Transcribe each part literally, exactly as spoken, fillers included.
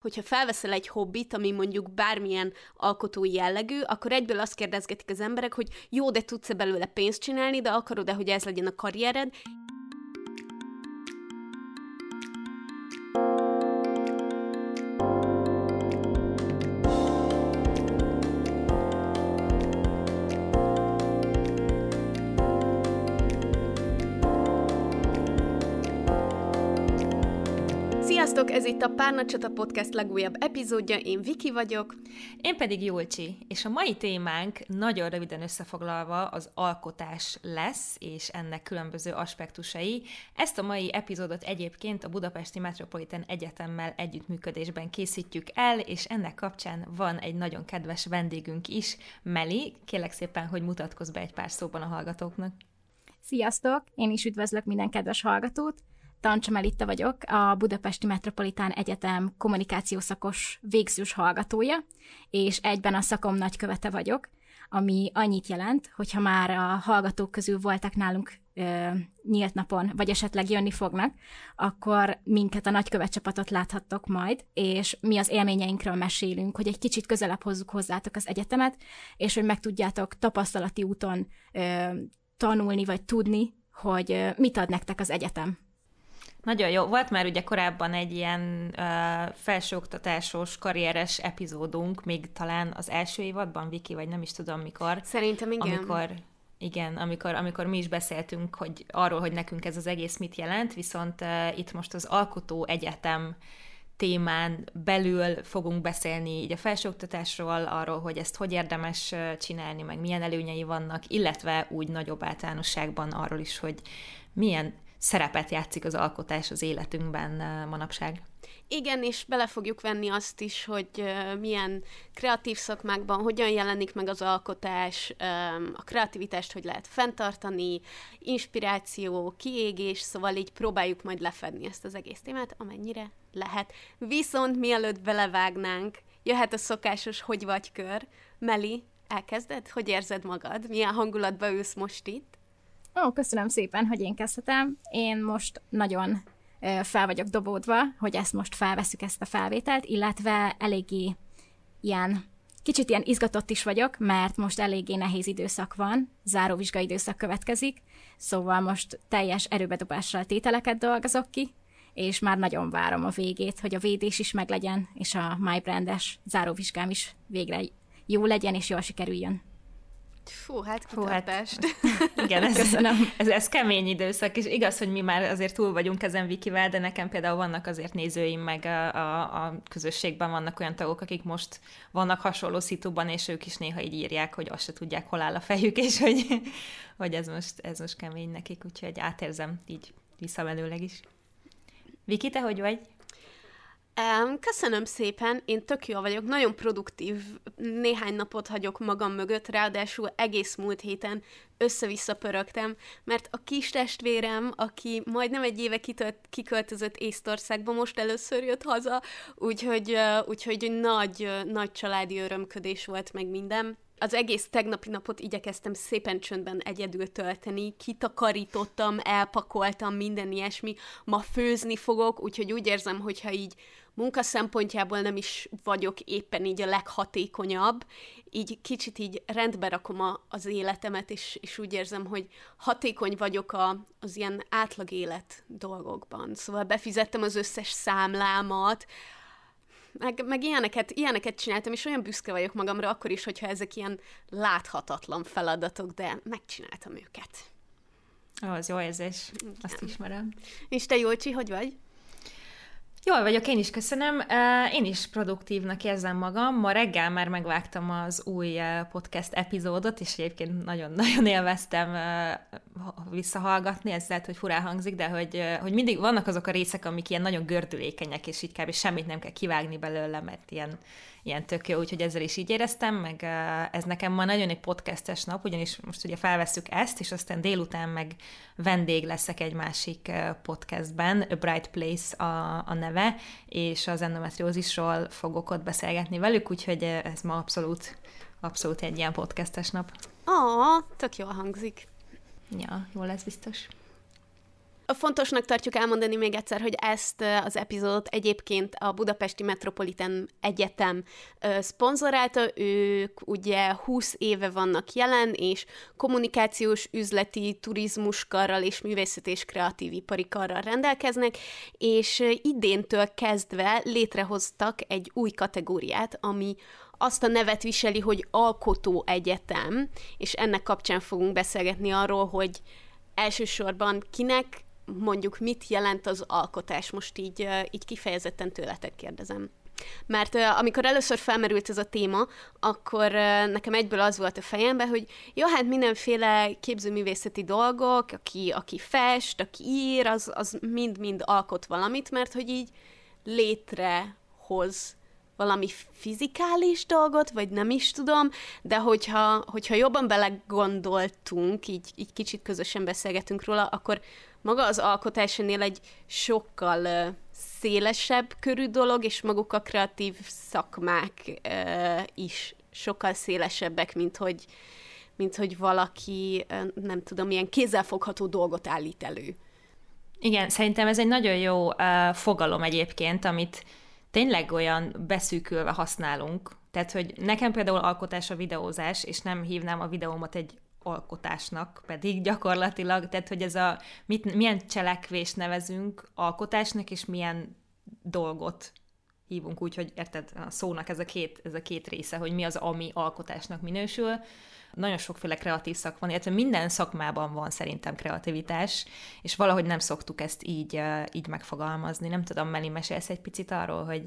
hogyha felveszel egy hobbit, ami mondjuk bármilyen alkotói jellegű, akkor egyből azt kérdezgetik az emberek, hogy jó, de tudsz-e belőle pénzt csinálni, de akarod-e, hogy ez legyen a karriered? Sziasztok, ez itt a Párna Csata podcast legújabb epizódja, én Viki vagyok. Én pedig Julcsi, és a mai témánk nagyon röviden összefoglalva az alkotás lesz, és ennek különböző aspektusai. Ezt a mai epizódot egyébként a Budapesti Metropolitan Egyetemmel együttműködésben készítjük el, és ennek kapcsán van egy nagyon kedves vendégünk is, Meli. Kérlek szépen, hogy mutatkozz be egy pár szóban a hallgatóknak. Sziasztok, én is üdvözlök minden kedves hallgatót. Tancsa Melitta vagyok, a Budapesti Metropolitan Egyetem kommunikációszakos végzős hallgatója, és egyben a szakom nagykövete vagyok, ami annyit jelent, hogyha már a hallgatók közül voltak nálunk ö, nyílt napon, vagy esetleg jönni fognak, akkor minket, a nagykövet csapatot láthattok majd, és mi az élményeinkről mesélünk, hogy egy kicsit közelebb hozzuk hozzátok az egyetemet, és hogy meg tudjátok tapasztalati úton ö, tanulni, vagy tudni, hogy ö, mit ad nektek az egyetem. Nagyon jó. Volt már ugye korábban egy ilyen uh, felsőoktatásos, karrieres epizódunk, még talán az első évadban, Viki, vagy nem is tudom mikor. Szerintem igen. Amikor, igen, amikor, amikor mi is beszéltünk hogy arról, hogy nekünk ez az egész mit jelent, viszont uh, itt most az Alkotó Egyetem témán belül fogunk beszélni így a felsőoktatásról, arról, hogy ezt hogy érdemes csinálni, meg milyen előnyei vannak, illetve úgy nagyobb általánosságban arról is, hogy milyen szerepet játszik az alkotás az életünkben manapság. Igen, és bele fogjuk venni azt is, hogy milyen kreatív szakmákban hogyan jelenik meg az alkotás, a kreativitást hogy lehet fenntartani, inspiráció, kiégés, szóval így próbáljuk majd lefedni ezt az egész témát, amennyire lehet. Viszont mielőtt belevágnánk, jöhet a szokásos hogy vagy kör. Meli, elkezded? Hogy érzed magad? Milyen hangulatban ülsz most itt? Ó, köszönöm szépen, hogy én kezdhetem. Én most nagyon fel vagyok dobódva, hogy ezt most felveszük, ezt a felvételt, illetve eléggé ilyen, kicsit ilyen izgatott is vagyok, mert most eléggé nehéz időszak van, záróvizsgai időszak következik, szóval most teljes erőbedobással tételeket dolgozok ki, és már nagyon várom a végét, hogy a védés is meglegyen, és a MyBrandes záróvizsgám is végre jó legyen, és jól sikerüljön. Fú, hát kitartást. Hát, igen, ez, ez, ez kemény időszak, és igaz, hogy mi már azért túl vagyunk ezen Vikivel, de nekem például vannak azért nézőim, meg a, a, a közösségben vannak olyan tagok, akik most vannak hasonló szitúban, és ők is néha így írják, hogy azt se tudják, hol áll a fejük, és hogy, hogy ez, most, ez most kemény nekik, úgyhogy átérzem így visszamenőleg is. Viki, te hogy vagy? Köszönöm szépen, én tök jó vagyok, nagyon produktív, néhány napot hagyok magam mögött, ráadásul egész múlt héten össze-vissza pörögtem, mert a kis testvérem, aki majdnem egy éve kitölt, kiköltözött Észtországba, most először jött haza, úgyhogy, úgyhogy nagy, nagy családi örömködés volt meg minden. Az egész tegnapi napot igyekeztem szépen csöndben egyedül tölteni, kitakarítottam, elpakoltam, minden ilyesmi, ma főzni fogok, úgyhogy úgy érzem, hogyha így munka szempontjából nem is vagyok éppen így a leghatékonyabb, így kicsit így rendbe rakom a, az életemet, és, és úgy érzem, hogy hatékony vagyok a, az ilyen átlag élet dolgokban. Szóval befizettem az összes számlámat, Meg, meg ilyeneket, ilyeneket csináltam, és olyan büszke vagyok magamra, akkor is, hogyha ezek ilyen láthatatlan feladatok, de megcsináltam őket. Ó, az jó érzés. Igen. Azt ismerem. És te, Jolcsi, hogy vagy? Jól vagyok, én is köszönöm. Én is produktívnak érzem magam. Ma reggel már megvágtam az új podcast epizódot, és egyébként nagyon-nagyon élveztem visszahallgatni, ez lehet, hogy furán hangzik, de hogy, hogy mindig vannak azok a részek, amik ilyen nagyon gördülékenyek, és így kb. Semmit nem kell kivágni belőle, mert ilyen, ilyen tök jó, úgyhogy ezzel is így éreztem, meg ez nekem ma nagyon egy podcastes nap, ugyanis most ugye felvesszük ezt, és aztán délután meg vendég leszek egy másik podcastben, A Bright Place a, a neve, és az endometriózisról fogok ott beszélgetni velük, úgyhogy ez ma abszolút, abszolút egy ilyen podcastes nap. Ó, tök jól hangzik. Ja, jó lesz biztos. Fontosnak tartjuk elmondani még egyszer, hogy ezt az epizódot egyébként a Budapesti Metropolitan Egyetem szponzorálta. Ők ugye húsz éve vannak jelen, és kommunikációs, üzleti, turizmus karral és művészeti és kreatív ipari karral rendelkeznek, és idéntől kezdve létrehoztak egy új kategóriát, ami azt a nevet viseli, hogy Alkotó Egyetem, és ennek kapcsán fogunk beszélgetni arról, hogy elsősorban kinek, mondjuk mit jelent az alkotás, most így, így kifejezetten tőletek kérdezem. Mert amikor először felmerült ez a téma, akkor nekem egyből az volt a fejemben, hogy jó, hát mindenféle képzőművészeti dolgok, aki, aki fest, aki ír, az, az mind-mind alkot valamit, mert hogy így létrehoz valami fizikális dolgot, vagy nem is tudom, de hogyha, hogyha jobban belegondoltunk, így, így kicsit közösen beszélgetünk róla, akkor maga az alkotás ennél egy sokkal uh, szélesebb körű dolog, és maguk a kreatív szakmák uh, is sokkal szélesebbek, mint hogy, mint hogy valaki, uh, nem tudom, ilyen kézzelfogható dolgot állít elő. Igen, szerintem ez egy nagyon jó uh, fogalom egyébként, amit tényleg olyan beszűkülve használunk. Tehát, hogy nekem például alkotás a videózás, és nem hívnám a videómat egy alkotásnak, pedig gyakorlatilag, tehát, hogy ez a mit, milyen cselekvést nevezünk alkotásnak, és milyen dolgot hívunk úgy, hogy érted, a szónak ez a két, ez a két része, hogy mi az, ami alkotásnak minősül. Nagyon sokféle kreatív szak van, illetve minden szakmában van szerintem kreativitás, és valahogy nem szoktuk ezt így, így megfogalmazni. Nem tudom, Meli, mesélsz egy picit arról, hogy,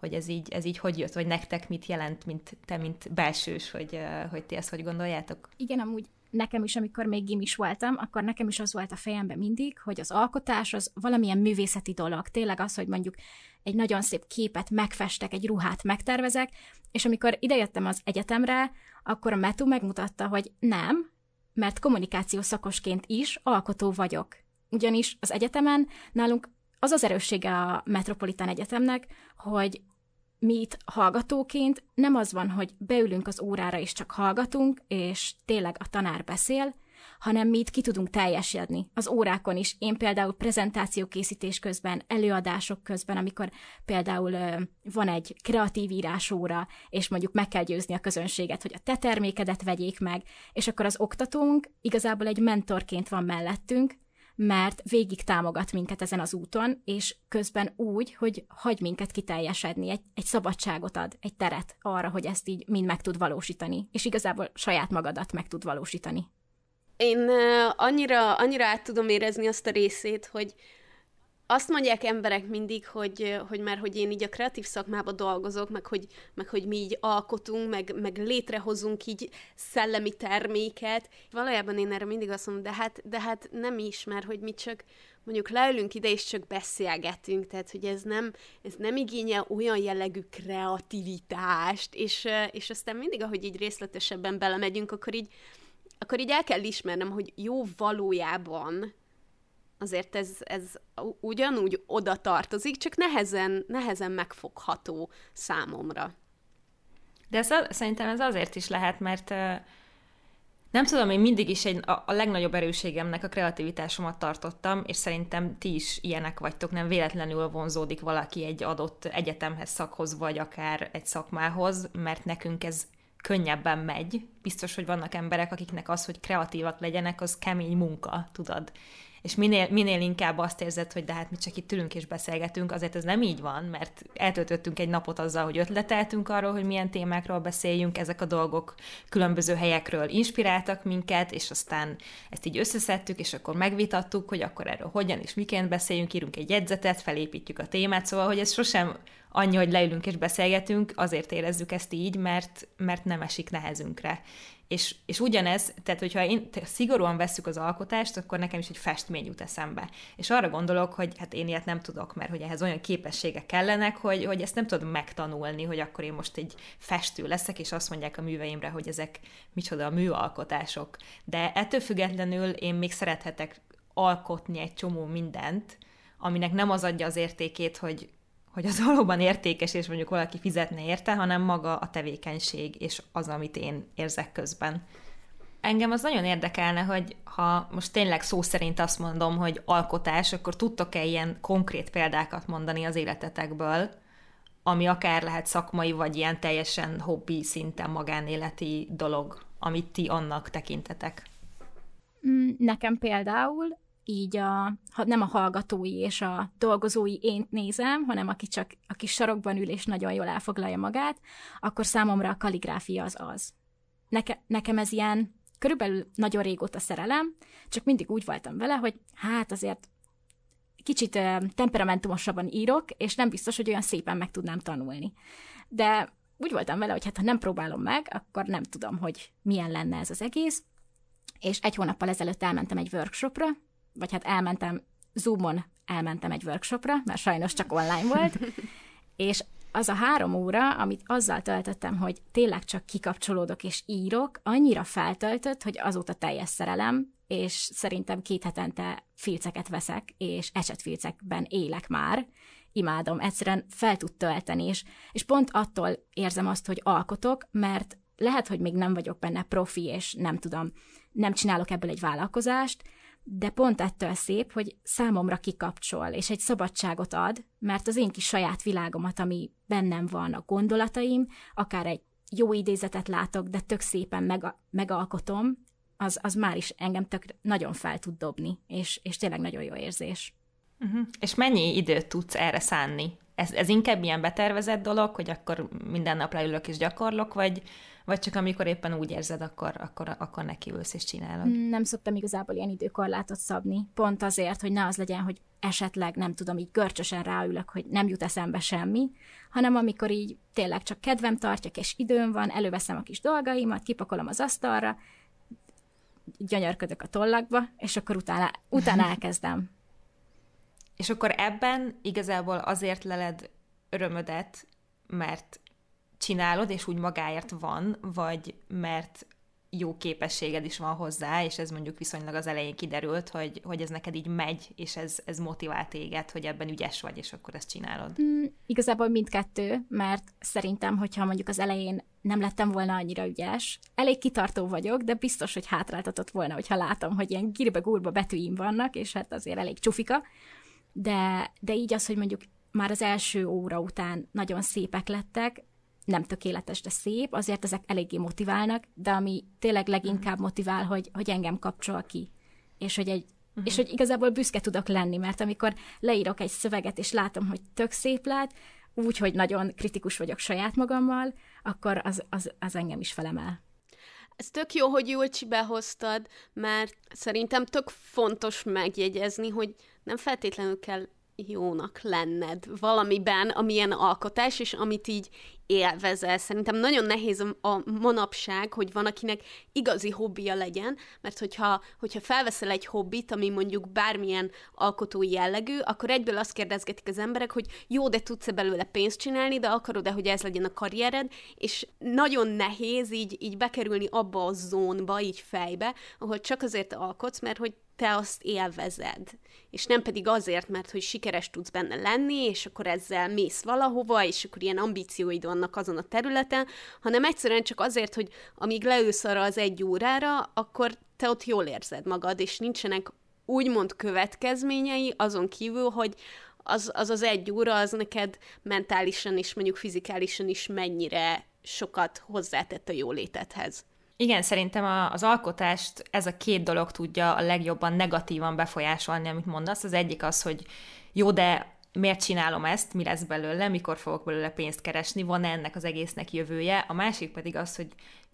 hogy ez, így, ez így hogy jött, vagy nektek mit jelent, mint te, mint belsős, hogy, hogy ti ezt hogy gondoljátok? Igen, amúgy nekem is, amikor még gimis voltam, akkor nekem is az volt a fejemben mindig, hogy az alkotás az valamilyen művészeti dolog. Tényleg az, hogy mondjuk egy nagyon szép képet megfestek, egy ruhát megtervezek, és amikor idejöttem az egyetemre, akkor a Metu megmutatta, hogy nem, mert kommunikációs szakosként is alkotó vagyok. Ugyanis az egyetemen nálunk az az erőssége a Metropolitan Egyetemnek, hogy mi itt hallgatóként nem az van, hogy beülünk az órára és csak hallgatunk, és tényleg a tanár beszél, hanem mi itt ki tudunk teljesedni az órákon is. Én például prezentációkészítés közben, előadások közben, amikor például van egy kreatív írásóra, és mondjuk meg kell győzni a közönséget, hogy a te termékedet vegyék meg, és akkor az oktatónk igazából egy mentorként van mellettünk, mert végig támogat minket ezen az úton, és közben úgy, hogy hagy minket kiteljesedni, egy, egy szabadságot ad, egy teret arra, hogy ezt így mind meg tud valósítani, és igazából saját magadat meg tud valósítani. Én annyira, annyira át tudom érezni azt a részét, hogy azt mondják emberek mindig, hogy, hogy már hogy én így a kreatív szakmába dolgozok, meg hogy, meg hogy mi így alkotunk, meg, meg létrehozunk így szellemi terméket. Valójában én erre mindig azt mondom, de hát, de hát nem is, mert hogy mi csak mondjuk leülünk ide, és csak beszélgetünk, tehát hogy ez nem, ez nem igényel olyan jellegű kreativitást, és, és aztán mindig, ahogy így részletesebben belemegyünk, akkor így, akkor így el kell ismernem, hogy jó valójában, azért ez, ez ugyanúgy oda tartozik, csak nehezen, nehezen megfogható számomra. De ez, szerintem ez azért is lehet, mert nem tudom, én mindig is egy, a, a legnagyobb erősségemnek a kreativitásomat tartottam, és szerintem ti is ilyenek vagytok, nem véletlenül vonzódik valaki egy adott egyetemhez, szakhoz, vagy akár egy szakmához, mert nekünk ez könnyebben megy. Biztos, hogy vannak emberek, akiknek az, hogy kreatívak legyenek, az kemény munka, tudod. És minél, minél inkább azt érzed, hogy de hát mi csak itt ülünk és beszélgetünk, azért ez nem így van, mert eltöltöttünk egy napot azzal, hogy ötleteltünk arról, hogy milyen témákról beszéljünk, ezek a dolgok különböző helyekről inspiráltak minket, és aztán ezt így összeszedtük, és akkor megvitattuk, hogy akkor erről hogyan és miként beszéljünk, írunk egy jegyzetet, felépítjük a témát, szóval, hogy ez sosem annyi, hogy leülünk és beszélgetünk, azért érezzük ezt így, mert, mert nem esik nehezünkre. És, és ugyanez, tehát hogyha én, te, szigorúan vesszük az alkotást, akkor nekem is egy festmény jut eszembe. És arra gondolok, hogy hát én ilyet nem tudok, mert hogy ehhez olyan képességek kellenek, hogy, hogy ezt nem tudom megtanulni, hogy akkor én most egy festő leszek, és azt mondják a műveimre, hogy ezek micsoda a műalkotások. De ettől függetlenül én még szerethetek alkotni egy csomó mindent, aminek nem az adja az értékét, hogy hogy az valóban értékes, és mondjuk valaki fizetne érte, hanem maga a tevékenység, és az, amit én érzek közben. engem az nagyon érdekelne, hogy ha most tényleg szó szerint azt mondom, hogy alkotás, akkor tudtok-e ilyen konkrét példákat mondani az életetekből, ami akár lehet szakmai, vagy ilyen teljesen hobbi szinten magánéleti dolog, amit ti annak tekintetek? Nekem például így a, nem a hallgatói és a dolgozói ént nézem, hanem aki csak a kis sarokban ül és nagyon jól elfoglalja magát, akkor számomra a kalligráfia az az. Neke, nekem ez ilyen körülbelül nagyon régóta szerelem, csak mindig úgy voltam vele, hogy hát azért kicsit temperamentumosabban írok, és nem biztos, hogy olyan szépen meg tudnám tanulni. De úgy voltam vele, hogy hát ha nem próbálom meg, akkor nem tudom, hogy milyen lenne ez az egész. És egy hónappal ezelőtt elmentem egy workshopra, vagy hát elmentem, Zoomon elmentem egy workshopra, mert sajnos csak online volt, és az a három óra, amit azzal töltöttem, hogy tényleg csak kikapcsolódok és írok, annyira feltöltött, hogy azóta teljes szerelem, és szerintem két hetente filceket veszek, és ecsetfilcekben élek már. Imádom, egyszerűen fel tud tölteni, és, és pont attól érzem azt, hogy alkotok, mert lehet, hogy még nem vagyok benne profi, és nem tudom, nem csinálok ebből egy vállalkozást, de pont ettől szép, hogy számomra kikapcsol, és egy szabadságot ad, mert az én kis saját világomat, ami bennem van, a gondolataim, akár egy jó idézetet látok, de tök szépen meg, megalkotom, az, az már is engem tök nagyon fel tud dobni, és, és tényleg nagyon jó érzés. Uh-huh. És mennyi időt tudsz erre szánni? Ez, ez inkább ilyen betervezett dolog, hogy akkor minden nap leülök és gyakorlok, vagy, vagy csak amikor éppen úgy érzed, akkor, akkor, akkor nekiülsz és csinálod? Nem szoktam igazából ilyen időkorlátot szabni, pont azért, hogy ne az legyen, hogy esetleg nem tudom, így görcsösen ráülök, hogy nem jut eszembe semmi, hanem amikor így tényleg csak kedvem tartjak és időm van, előveszem a kis dolgaimat, kipakolom az asztalra, gyönyörködök a tollakba, és akkor utána, utána elkezdem. És akkor ebben igazából azért leled örömödet, mert csinálod, és úgy magáért van, vagy mert jó képességed is van hozzá, és ez mondjuk viszonylag az elején kiderült, hogy, hogy ez neked így megy, és ez, ez motivál téged, hogy ebben ügyes vagy, és akkor ezt csinálod. Mm, igazából mindkettő, mert szerintem, hogyha mondjuk az elején nem lettem volna annyira ügyes, elég kitartó vagyok, de biztos, hogy hátráltatott volna, hogyha látom, hogy ilyen gírbe-gúrba betűim vannak, és hát azért elég csufika. De, de így az, hogy mondjuk már az első óra után nagyon szépek lettek, nem tökéletes, de szép, azért ezek eléggé motiválnak, de ami tényleg leginkább motivál, hogy, hogy engem kapcsol ki. És hogy, egy, uh-huh. és hogy igazából büszke tudok lenni, mert amikor leírok egy szöveget, és látom, hogy tök szép lát, úgy, hogy nagyon kritikus vagyok saját magammal, akkor az, az, az engem is felemel. Ez tök jó, hogy Julcsi behoztad, mert szerintem tök fontos megjegyezni, hogy nem feltétlenül kell jónak lenned valamiben, amilyen alkotás, és amit így élvezel. Szerintem nagyon nehéz a manapság, hogy van, akinek igazi hobbija legyen, mert hogyha, hogyha felveszel egy hobbit, ami mondjuk bármilyen alkotói jellegű, akkor egyből azt kérdezgetik az emberek, hogy jó, de tudsz-e belőle pénzt csinálni, de akarod-e, hogy ez legyen a karriered, és nagyon nehéz így, így bekerülni abba a zónba, így fejbe, ahol csak azért alkotsz, mert hogy te azt élvezed, és nem pedig azért, mert hogy sikeres tudsz benne lenni, és akkor ezzel mész valahova, és akkor ilyen ambícióid vannak azon a területen, hanem egyszerűen csak azért, hogy amíg leülsz arra az egy órára, akkor te ott jól érzed magad, és nincsenek úgymond következményei azon kívül, hogy az az, az egy óra az neked mentálisan és mondjuk fizikálisan is mennyire sokat hozzátett a jólétedhez. Igen, szerintem az alkotást ez a két dolog tudja a legjobban negatívan befolyásolni, amit mondasz. Az egyik az, hogy jó, de miért csinálom ezt, mi lesz belőle, mikor fogok belőle pénzt keresni, van-e ennek az egésznek jövője. A másik pedig az, hogy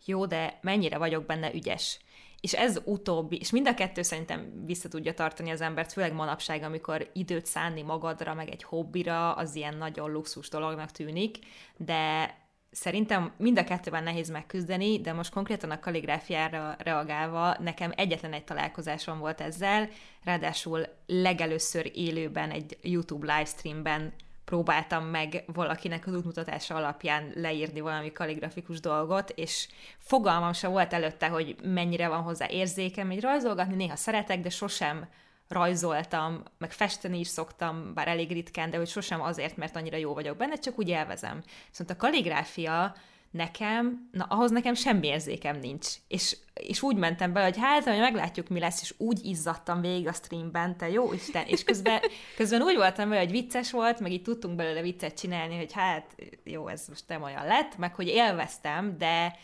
jó, de mennyire vagyok benne ügyes. És ez utóbbi, és mind a kettő szerintem vissza tudja tartani az embert, főleg manapság, amikor időt szánni magadra, meg egy hobbira, az ilyen nagyon luxus dolognak tűnik, de... Szerintem mind a kettőben nehéz megküzdeni, de most konkrétan a kalligráfiára reagálva nekem egyetlen egy találkozásom volt ezzel, ráadásul legelőször élőben egy YouTube livestreamben próbáltam meg valakinek az útmutatása alapján leírni valami kalligrafikus dolgot, és fogalmam sem volt előtte, hogy mennyire van hozzá érzékem, így rajzolgatni néha szeretek, de sosem rajzoltam, meg festeni is szoktam, bár elég ritkán, de hogy sosem azért, mert annyira jó vagyok benne, csak úgy élvezem. Szóval a kalligráfia nekem, na ahhoz nekem semmi érzékem nincs. És, és úgy mentem bele, hogy hát, hogy meglátjuk, mi lesz, és úgy izzadtam végig a streamben, te jó Isten, és közben, közben úgy voltam vele, hogy vicces volt, meg így tudtunk belőle viccet csinálni, hogy hát, jó, ez most nem olyan lett, meg hogy élveztem, de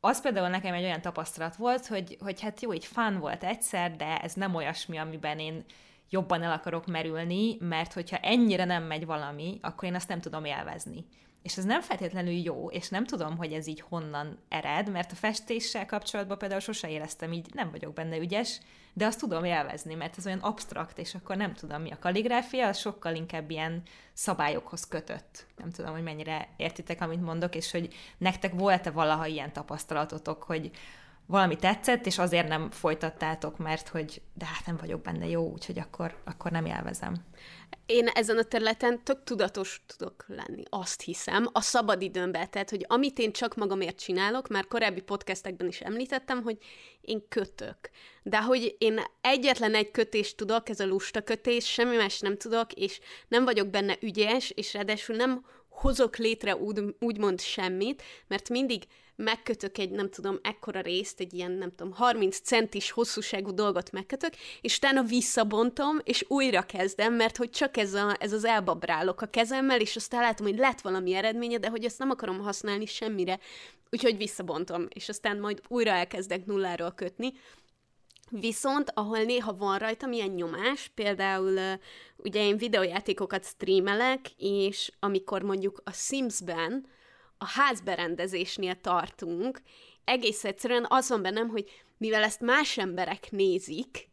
az például nekem egy olyan tapasztalat volt, hogy, hogy hát jó, így fun volt egyszer, de ez nem olyasmi, amiben én jobban el akarok merülni, mert hogyha ennyire nem megy valami, akkor én azt nem tudom élvezni. És ez nem feltétlenül jó, és nem tudom, hogy ez így honnan ered, mert a festéssel kapcsolatban például sose éreztem így, nem vagyok benne ügyes, de azt tudom élvezni, mert ez olyan absztrakt, és akkor nem tudom mi. A kalligráfia, az sokkal inkább ilyen szabályokhoz kötött. Nem tudom, hogy mennyire értitek, amit mondok, és hogy nektek volt-e valaha ilyen tapasztalatotok, hogy valami tetszett, és azért nem folytattátok, mert hogy de hát nem vagyok benne jó, úgyhogy akkor, akkor nem élvezem. Én ezen a területen tök tudatos tudok lenni, azt hiszem, a szabadidőmben, tehát, hogy amit én csak magamért csinálok, már korábbi podcastekben is említettem, hogy én kötök. De hogy én egyetlen egy kötést tudok, ez a lusta kötés, semmi más nem tudok, és nem vagyok benne ügyes, és ráadásul nem hozok létre úgy, úgymond semmit, mert mindig megkötök egy, nem tudom, ekkora részt, egy ilyen, nem tudom, harminc centis hosszúságú dolgot megkötök, és utána visszabontom, és újra kezdem, mert hogy csak ez, a, ez az elbabrálok a kezemmel, és aztán látom, hogy lett valami eredménye, de hogy ezt nem akarom használni semmire, úgyhogy visszabontom, és aztán majd újra elkezdek nulláról kötni. Viszont, ahol néha van rajtam ilyen nyomás, például ugye én videójátékokat streamelek, és amikor mondjuk a Sims-ben a házberendezésnél tartunk, egész egyszerűen az van bennem, hogy mivel ezt más emberek nézik,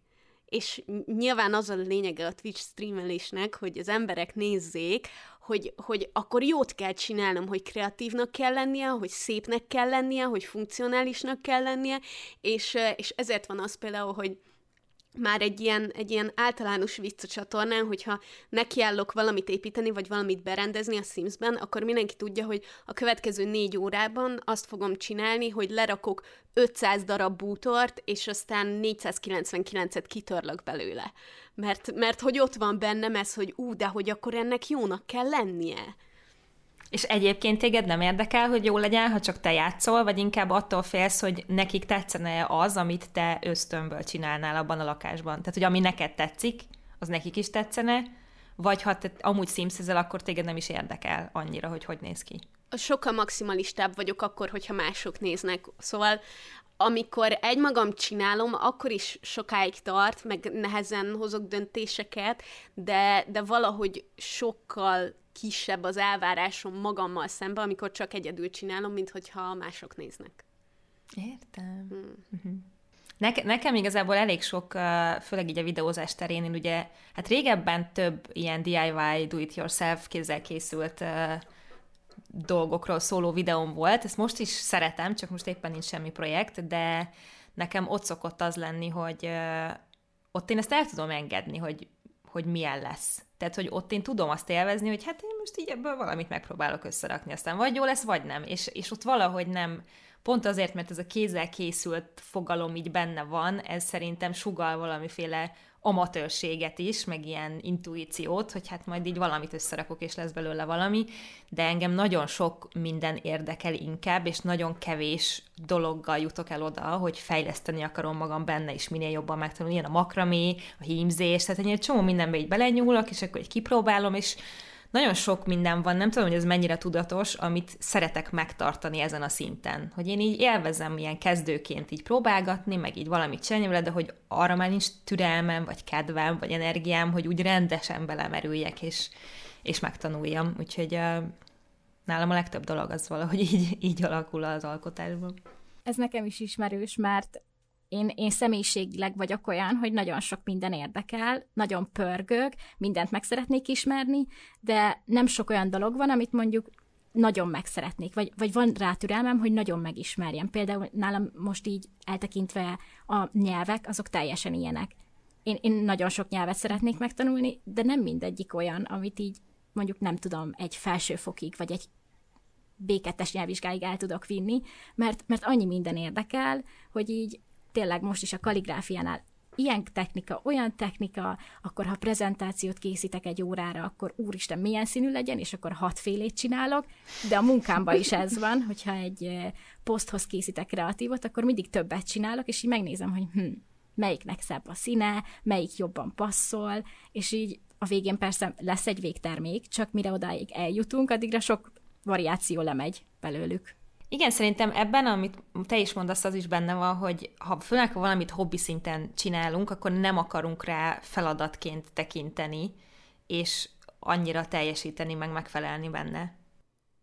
és nyilván az a lényege a Twitch streamelésnek, hogy az emberek nézzék, hogy, hogy akkor jót kell csinálnom, hogy kreatívnak kell lennie, hogy szépnek kell lennie, hogy funkcionálisnak kell lennie, és, és ezért van az például, hogy már egy ilyen, egy ilyen általános vicc a csatornán, hogyha nekiállok valamit építeni, vagy valamit berendezni a Sims-ben, akkor mindenki tudja, hogy a következő négy órában azt fogom csinálni, hogy lerakok ötszáz darab bútort, és aztán négyszázkilencvenkilencet kitörlök belőle. Mert, mert hogy ott van bennem ez, hogy ú, de hogy akkor ennek jónak kell lennie. És egyébként téged nem érdekel, hogy jó legyen, ha csak te játszol, vagy inkább attól félsz, hogy nekik tetszene az, amit te ösztönből csinálnál abban a lakásban. Tehát, hogy ami neked tetszik, az nekik is tetszene, vagy ha te amúgy simszezel, akkor téged nem is érdekel annyira, hogy hogy néz ki. Sokkal maximalistább vagyok akkor, hogyha mások néznek. Szóval amikor egymagam csinálom, akkor is sokáig tart, meg nehezen hozok döntéseket, de, de valahogy sokkal kisebb az elvárásom magammal szemben, amikor csak egyedül csinálom, mint hogyha mások néznek. Értem. Hmm. Ne- nekem igazából elég sok, főleg így a videózás terén, én ugye, hát régebben több ilyen dé i vé, do-it-yourself kézzel készült dolgokról szóló videóm volt, ezt most is szeretem, csak most éppen nincs semmi projekt, de nekem ott szokott az lenni, hogy ott én ezt el tudom engedni, hogy, hogy milyen lesz. Tehát, hogy ott én tudom azt élvezni, hogy hát én most így ebből valamit megpróbálok összerakni, aztán vagy jó lesz, vagy nem. És, és ott valahogy nem, pont azért, mert ez a kézzel készült fogalom így benne van, ez szerintem sugall valamiféle amatőrséget is, meg ilyen intuíciót, hogy hát majd így valamit összerakok, és lesz belőle valami, de engem nagyon sok minden érdekel inkább, és nagyon kevés dologgal jutok el oda, hogy fejleszteni akarom magam benne, és minél jobban megtanulni, ilyen a makramé, a hímzés, tehát egy csomó mindenbe így belenyúlok, és akkor így kipróbálom, és nagyon sok minden van, nem tudom, hogy ez mennyire tudatos, amit szeretek megtartani ezen a szinten. Hogy én így élvezem ilyen kezdőként így próbálgatni, meg így valamit csinálni, de hogy arra már nincs türelmem, vagy kedvem, vagy energiám, hogy úgy rendesen belemerüljek, és, és megtanuljam. Úgyhogy uh, nálam a legtöbb dolog az valahogy így, így alakul az alkotásban. Ez nekem is ismerős, mert Én, én személyiségileg vagyok olyan, hogy nagyon sok minden érdekel, nagyon pörgök, mindent meg szeretnék ismerni, de nem sok olyan dolog van, amit mondjuk nagyon meg szeretnék, vagy, vagy van rá türelmem, hogy nagyon megismerjem. Például nálam most így eltekintve a nyelvek, azok teljesen ilyenek. Én, én nagyon sok nyelvet szeretnék megtanulni, de nem mindegyik olyan, amit így mondjuk nem tudom, egy felsőfokig, vagy egy bé kettes nyelvvizsgáig el tudok vinni, mert, mert annyi minden érdekel, hogy így tényleg most is a kalligráfiánál ilyen technika, olyan technika, akkor ha prezentációt készítek egy órára, akkor úristen, milyen színű legyen, és akkor hatfélét csinálok, de a munkámban is ez van, hogyha egy poszthoz készítek kreatívot, akkor mindig többet csinálok, és így megnézem, hogy hm, melyiknek szebb a színe, melyik jobban passzol, és így a végén persze lesz egy végtermék, csak mire odáig eljutunk, addigra sok variáció lemegy belőlük. Igen, szerintem ebben, amit te is mondasz, az is benne van, hogy ha főleg valamit hobbi szinten csinálunk, akkor nem akarunk rá feladatként tekinteni, és annyira teljesíteni, meg megfelelni benne.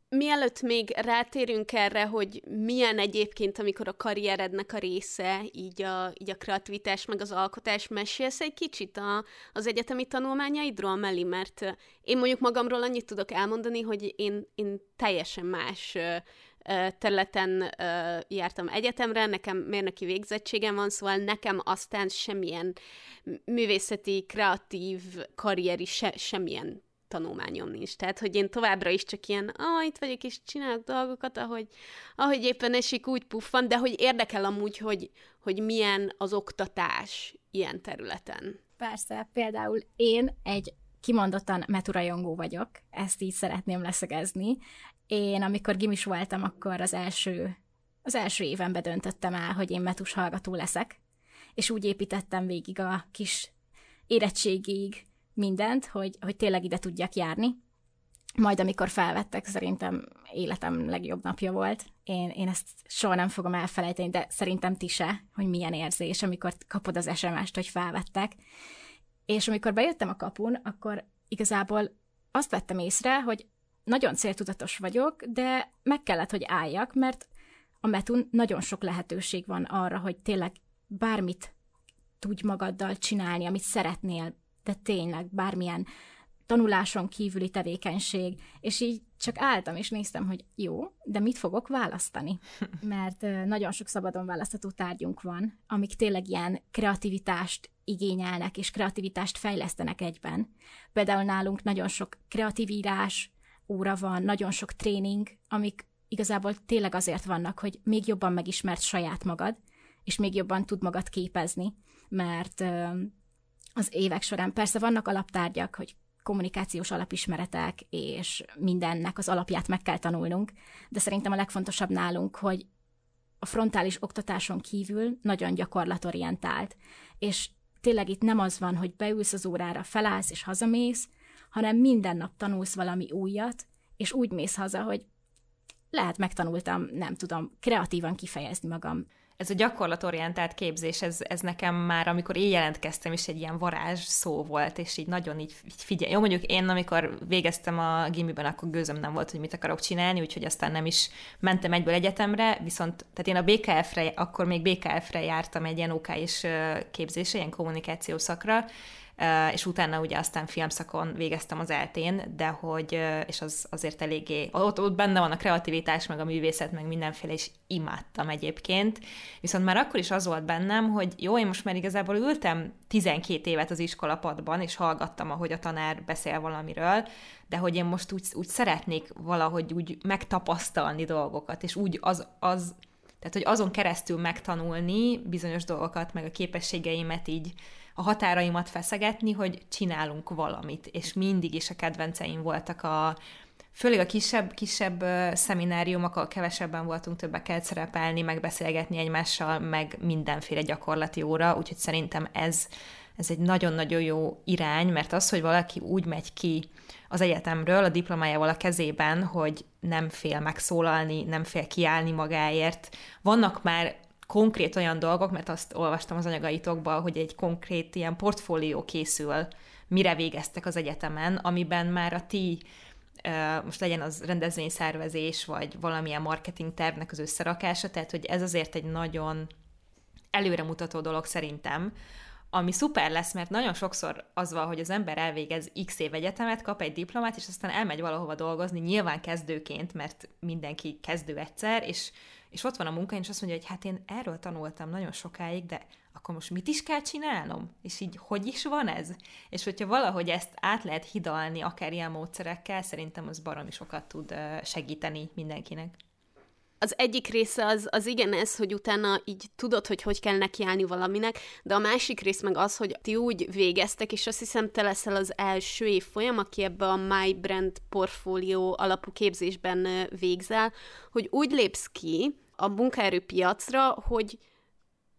Mielőtt még rátérünk erre, hogy milyen egyébként, amikor a karrierednek a része, így a, így a kreativitás, meg az alkotás, mesélsz egy kicsit a, az egyetemi tanulmányaidról, Meli, mert én mondjuk magamról annyit tudok elmondani, hogy én, én teljesen más területen jártam egyetemre, nekem mérnöki végzettségem van, szóval nekem aztán semmilyen művészeti, kreatív karrieri, se, semmilyen tanulmányom nincs. Tehát, hogy én továbbra is csak ilyen, ah, itt vagyok, és csinálok dolgokat, ahogy, ahogy éppen esik, úgy puffan, de hogy érdekel amúgy, hogy, hogy milyen az oktatás ilyen területen. Persze, például én egy kimondottan meturajongó vagyok, ezt így szeretném leszögezni. Én, amikor gimis voltam, akkor az első, az első évenben döntöttem el, hogy én metus hallgató leszek, és úgy építettem végig a kis érettségig mindent, hogy, hogy tényleg ide tudjak járni. Majd, amikor felvettek, szerintem életem legjobb napja volt. Én, én ezt soha nem fogom elfelejteni, de szerintem ti se, hogy milyen érzés, amikor kapod az es em est, hogy felvettek. És amikor bejöttem a kapun, akkor igazából azt vettem észre, hogy nagyon céltudatos vagyok, de meg kellett, hogy álljak, mert a metun nagyon sok lehetőség van arra, hogy tényleg bármit tudj magaddal csinálni, amit szeretnél, de tényleg bármilyen tanuláson kívüli tevékenység, és így csak álltam és néztem, hogy jó, de mit fogok választani? Mert nagyon sok szabadon választható tárgyunk van, amik tényleg ilyen kreativitást igényelnek, és kreativitást fejlesztenek egyben. Például nálunk nagyon sok kreatív írás óra van, nagyon sok tréning, amik igazából tényleg azért vannak, hogy még jobban megismerd saját magad, és még jobban tud magad képezni, mert az évek során persze vannak alaptárgyak, hogy kommunikációs alapismeretek, és mindennek az alapját meg kell tanulnunk, de szerintem a legfontosabb nálunk, hogy a frontális oktatáson kívül nagyon gyakorlatorientált, és tényleg itt nem az van, hogy beülsz az órára, felállsz és hazamész, hanem minden nap tanulsz valami újat, és úgy mész haza, hogy lehet megtanultam, nem tudom, kreatívan kifejezni magam. Ez a gyakorlatorientált képzés, ez, ez nekem már, amikor én jelentkeztem, is egy ilyen varázs szó volt, és így nagyon így, így figyelj. Jó, mondjuk én, amikor végeztem a gimiben, akkor gőzöm nem volt, hogy mit akarok csinálni, úgyhogy aztán nem is mentem egyből egyetemre, viszont tehát én a bé ká ef-re, akkor még bé ká ef-re jártam egy ilyen ó ká-s képzésre, ilyen kommunikáció szakra, és utána ugye aztán filmszakon végeztem az eltén, de hogy, és az azért eléggé, ott, ott benne van a kreativitás, meg a művészet, meg mindenféle, és imádtam egyébként. Viszont már akkor is az volt bennem, hogy jó, én most már igazából ültem tizenkét évet az iskolapadban, és hallgattam, ahogy a tanár beszél valamiről, de hogy én most úgy, úgy szeretnék valahogy úgy megtapasztalni dolgokat, és úgy az... az tehát, hogy azon keresztül megtanulni bizonyos dolgokat, meg a képességeimet így, a határaimat feszegetni, hogy csinálunk valamit. És mindig is a kedvenceim voltak a... Főleg a kisebb, kisebb szemináriumokkal kevesebben voltunk, többekkel szerepelni, meg beszélgetni egymással, meg mindenféle gyakorlati óra, úgyhogy szerintem ez, ez egy nagyon-nagyon jó irány, mert az, hogy valaki úgy megy ki az egyetemről, a diplomájával a kezében, hogy nem fél megszólalni, nem fél kiállni magáért. Vannak már konkrét olyan dolgok, mert azt olvastam az anyagaitokban, hogy egy konkrét ilyen portfólió készül, mire végeztek az egyetemen, amiben már a ti, most legyen az rendezvényszervezés, vagy valamilyen marketing tervnek az összerakása, tehát hogy ez azért egy nagyon előremutató dolog szerintem, ami szuper lesz, mert nagyon sokszor az van, hogy az ember elvégez x év egyetemet, kap egy diplomát, és aztán elmegy valahova dolgozni, nyilván kezdőként, mert mindenki kezdő egyszer, és, és ott van a munka, és azt mondja, hogy hát én erről tanultam nagyon sokáig, de akkor most mit is kell csinálnom? És így hogy is van ez? És hogyha valahogy ezt át lehet hidalni akár ilyen módszerekkel, szerintem az baromi sokat tud segíteni mindenkinek. az egyik része az, az igen ez, hogy utána így tudod, hogy hogy kell nekiállni valaminek, de a másik rész meg az, hogy ti úgy végeztek, és azt hiszem te leszel az első évfolyam, aki ebbe a MyBrand portfólió alapú képzésben végzel, hogy úgy lépsz ki a munkaerőpiacra, hogy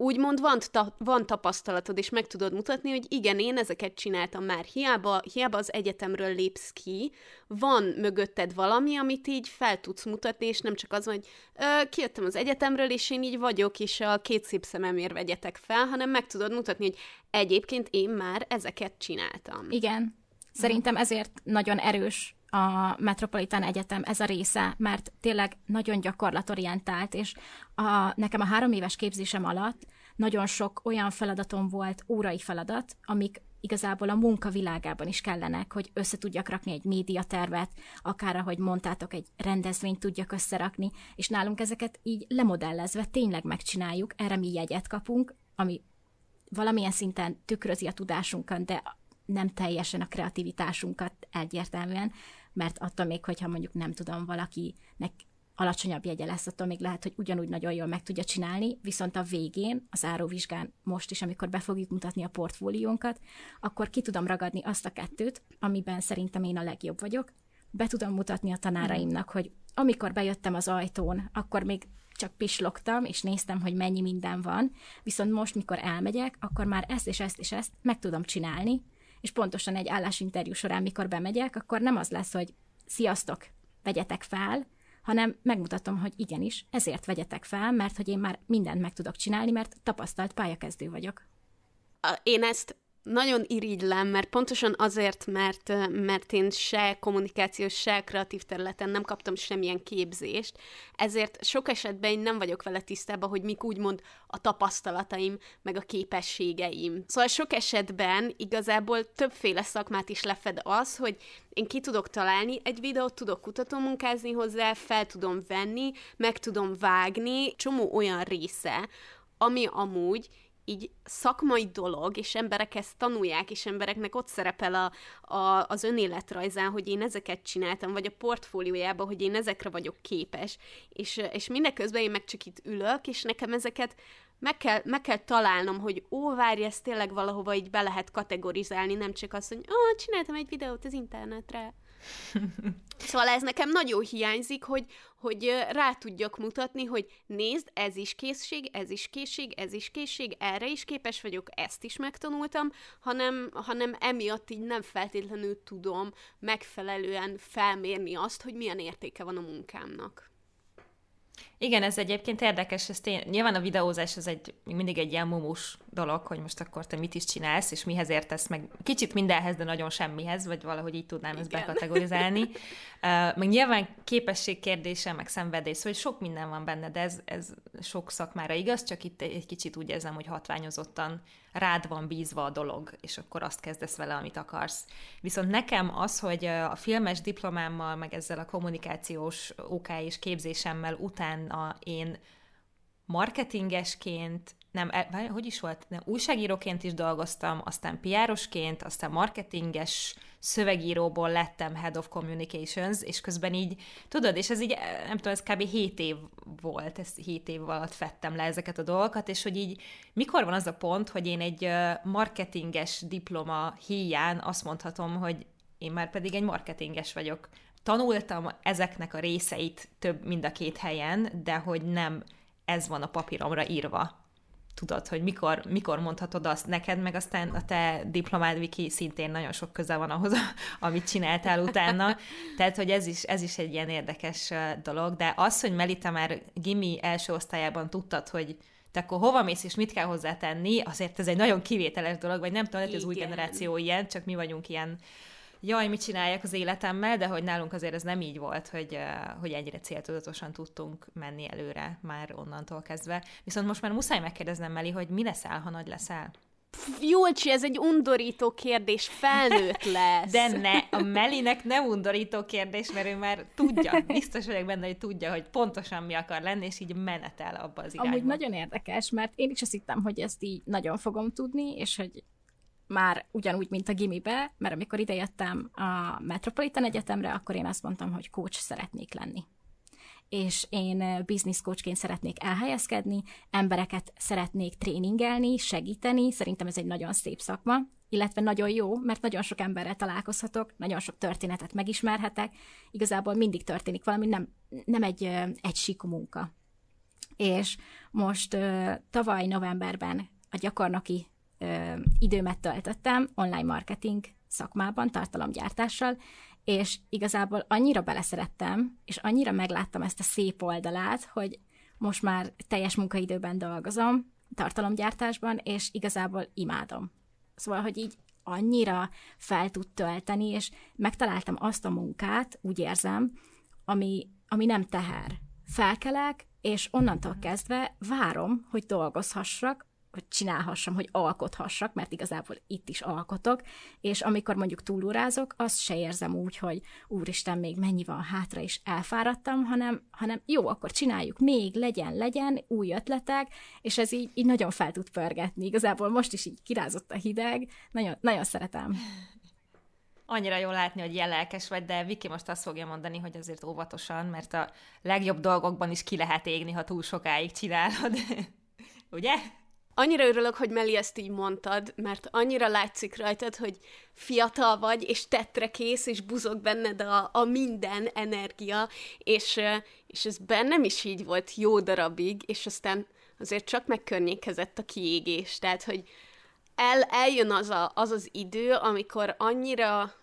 úgymond van, ta- van tapasztalatod, és meg tudod mutatni, hogy igen, én ezeket csináltam már, hiába, hiába az egyetemről lépsz ki, van mögötted valami, amit így fel tudsz mutatni, és nem csak az, hogy ö, kijöttem az egyetemről, és én így vagyok, és a két szép szememért vegyetek fel, hanem meg tudod mutatni, hogy egyébként én már ezeket csináltam. Igen. Szerintem ezért nagyon erős a Metropolitan Egyetem ez a része, mert tényleg nagyon gyakorlatorientált, és a, nekem a három éves képzésem alatt nagyon sok olyan feladatom volt, órai feladat, amik igazából a munkavilágában is kellenek, hogy össze tudjak rakni egy médiatervet, akár ahogy mondtátok, egy rendezvényt tudjak összerakni, és nálunk ezeket így lemodellezve tényleg megcsináljuk, erre mi jegyet kapunk, ami valamilyen szinten tükrözi a tudásunkon, de nem teljesen a kreativitásunkat egyértelműen, mert attól még, hogyha mondjuk nem tudom, valakinek alacsonyabb jegye lesz, attól még lehet, hogy ugyanúgy nagyon jól meg tudja csinálni, viszont a végén, az záróvizsgán most is, amikor be fogjuk mutatni a portfóliónkat, akkor ki tudom ragadni azt a kettőt, amiben szerintem én a legjobb vagyok, be tudom mutatni a tanáraimnak, hogy amikor bejöttem az ajtón, akkor még csak pislogtam, és néztem, hogy mennyi minden van, viszont most, mikor elmegyek, akkor már ezt és ezt és ezt meg tudom csinálni, és pontosan egy állásinterjú során, mikor bemegyek, akkor nem az lesz, hogy sziasztok, vegyetek fel, hanem megmutatom, hogy igenis, ezért vegyetek fel, mert hogy én már mindent meg tudok csinálni, mert tapasztalt pályakezdő vagyok. Én ezt nagyon irigylem, mert pontosan azért, mert, mert én se kommunikációs, se kreatív területen nem kaptam semmilyen képzést, ezért sok esetben én nem vagyok vele tisztában, hogy mik úgymond a tapasztalataim, meg a képességeim. Szóval sok esetben igazából többféle szakmát is lefed az, hogy én ki tudok találni egy videót, tudok kutatómunkázni hozzá, fel tudom venni, meg tudom vágni, csomó olyan része, ami amúgy így szakmai dolog, és emberek ezt tanulják, és embereknek ott szerepel a, a, az önéletrajzán, hogy én ezeket csináltam, vagy a portfóliójában, hogy én ezekre vagyok képes. És, és mindeközben én meg csak itt ülök, és nekem ezeket meg kell, meg kell találnom, hogy ó, várj, ezt tényleg valahova így be lehet kategorizálni, nem csak azt, hogy ó, csináltam egy videót az internetre. Szóval ez nekem nagyon hiányzik, hogy, hogy rá tudjak mutatni, hogy nézd, ez is készség, ez is készség, ez is készség, erre is képes vagyok, ezt is megtanultam, hanem, hanem emiatt így nem feltétlenül tudom megfelelően felmérni azt, hogy milyen értéke van a munkámnak. Igen, ez egyébként érdekes, ez tény... nyilván a videózás az egy, mindig egy ilyen mumus dolog, hogy most akkor te mit is csinálsz, és mihez értesz, meg kicsit mindenhez, de nagyon semmihez, vagy valahogy így tudnám igen. ezt bekategorizálni. Uh, meg nyilván képesség kérdése, meg szenvedés, szóval sok minden van benne, de ez, ez sok szakmára igaz, csak itt egy kicsit úgy érzem, hogy hatványozottan rád van bízva a dolog, és akkor azt kezdesz vele, amit akarsz. Viszont nekem az, hogy a filmes diplomámmal, meg ezzel a kommunikációs ó ká és képzésemmel utána én marketingesként, nem, hogy is volt? Nem, újságíróként is dolgoztam, aztán pé er-osként, aztán marketinges szövegíróból lettem Head of Communications, és közben így, tudod, és ez így, nem tudom, ez kb. hét év volt, ezt hét év alatt fettem le ezeket a dolgokat, és hogy így mikor van az a pont, hogy én egy marketinges diploma híján azt mondhatom, hogy én már pedig egy marketinges vagyok. Tanultam ezeknek a részeit több mind a két helyen, de hogy nem ez van a papíromra írva. Tudod, hogy mikor, mikor mondhatod azt neked, meg aztán a te diplomád, Viki, szintén nagyon sok köze van ahhoz, amit csináltál utána. Tehát, hogy ez is, ez is egy ilyen érdekes dolog, de az, hogy Melitta már gimi első osztályában tudtad, hogy te akkor hova mész, és mit kell hozzátenni, azért ez egy nagyon kivételes dolog, vagy nem tudom, hogy az új generáció ilyen, csak mi vagyunk ilyen, jaj, mit csinálják az életemmel, de hogy nálunk azért ez nem így volt, hogy, hogy ennyire céltudatosan tudtunk menni előre már onnantól kezdve. Viszont most már muszáj megkérdeznem, Meli, hogy mi leszel, ha nagy leszel? Júlcsi, ez egy undorító kérdés, felnőtt lesz. De ne, a Melinek nem undorító kérdés, mert ő már tudja, biztos vagyok benne, hogy tudja, hogy pontosan mi akar lenni, és így menetel abba az irányba. Amúgy nagyon érdekes, mert én is azt hittem, hogy ezt így nagyon fogom tudni, és hogy már ugyanúgy, mint a gimibe, mert amikor idejöttem a Metropolitan Egyetemre, akkor én azt mondtam, hogy coach szeretnék lenni. és én business coachként szeretnék elhelyezkedni, embereket szeretnék tréningelni, segíteni, szerintem ez egy nagyon szép szakma, illetve nagyon jó, mert nagyon sok emberrel találkozhatok, nagyon sok történetet megismerhetek, igazából mindig történik valami, nem, nem egy, egy síkú munka. És most tavaly novemberben a gyakornoki időmet töltöttem online marketing szakmában, tartalomgyártással, és igazából annyira beleszerettem, és annyira megláttam ezt a szép oldalát, hogy most már teljes munkaidőben dolgozom, tartalomgyártásban, és igazából imádom. Szóval, hogy így annyira fel tud tölteni, és megtaláltam azt a munkát, úgy érzem, ami, ami nem teher. Felkelek, és onnantól kezdve várom, hogy dolgozhassak, hogy csinálhassam, hogy alkothassak, mert igazából itt is alkotok, és amikor mondjuk túlórázok, azt se érzem úgy, hogy úristen, még mennyi van hátra, és elfáradtam, hanem, hanem jó, akkor csináljuk, még legyen, legyen, új ötletek, és ez így, így nagyon fel tud pörgetni. Igazából most is így kirázott a hideg, nagyon, nagyon szeretem. Annyira jól látni, hogy ilyen lelkes vagy, de Viki most azt fogja mondani, hogy azért óvatosan, mert a legjobb dolgokban is ki lehet égni, ha túl sokáig csinálod. Ugye? Annyira örülök, hogy Meli ezt így mondtad, mert annyira látszik rajtad, hogy fiatal vagy, és tettre kész, és buzog benned a, a minden energia, és, és ez bennem is így volt jó darabig, és aztán azért csak megkörnyékezett a kiégés. Tehát, hogy el, eljön az, a, az az idő, amikor annyira,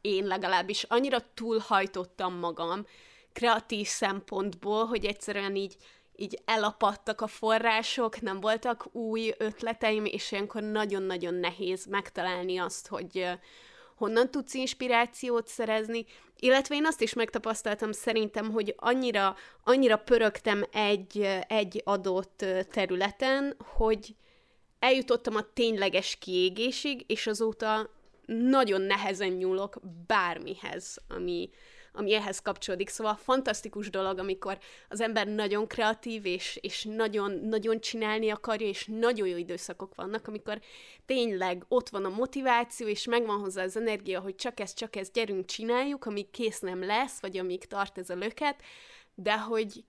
én legalábbis, annyira túlhajtottam magam kreatív szempontból, hogy egyszerűen így, így elapadtak a források, nem voltak új ötleteim, és ilyenkor nagyon-nagyon nehéz megtalálni azt, hogy honnan tudsz inspirációt szerezni, illetve én azt is megtapasztaltam szerintem, hogy annyira, annyira pörögtem egy, egy adott területen, hogy eljutottam a tényleges kiégésig, és azóta nagyon nehezen nyúlok bármihez, ami... ami ehhez kapcsolódik. Szóval fantasztikus dolog, amikor az ember nagyon kreatív, és, és nagyon, nagyon csinálni akarja, és nagyon jó időszakok vannak, amikor tényleg ott van a motiváció, és megvan hozzá az energia, hogy csak ezt, csak ezt, gyerünk, csináljuk, amíg kész nem lesz, vagy amíg tart ez a löket, de hogy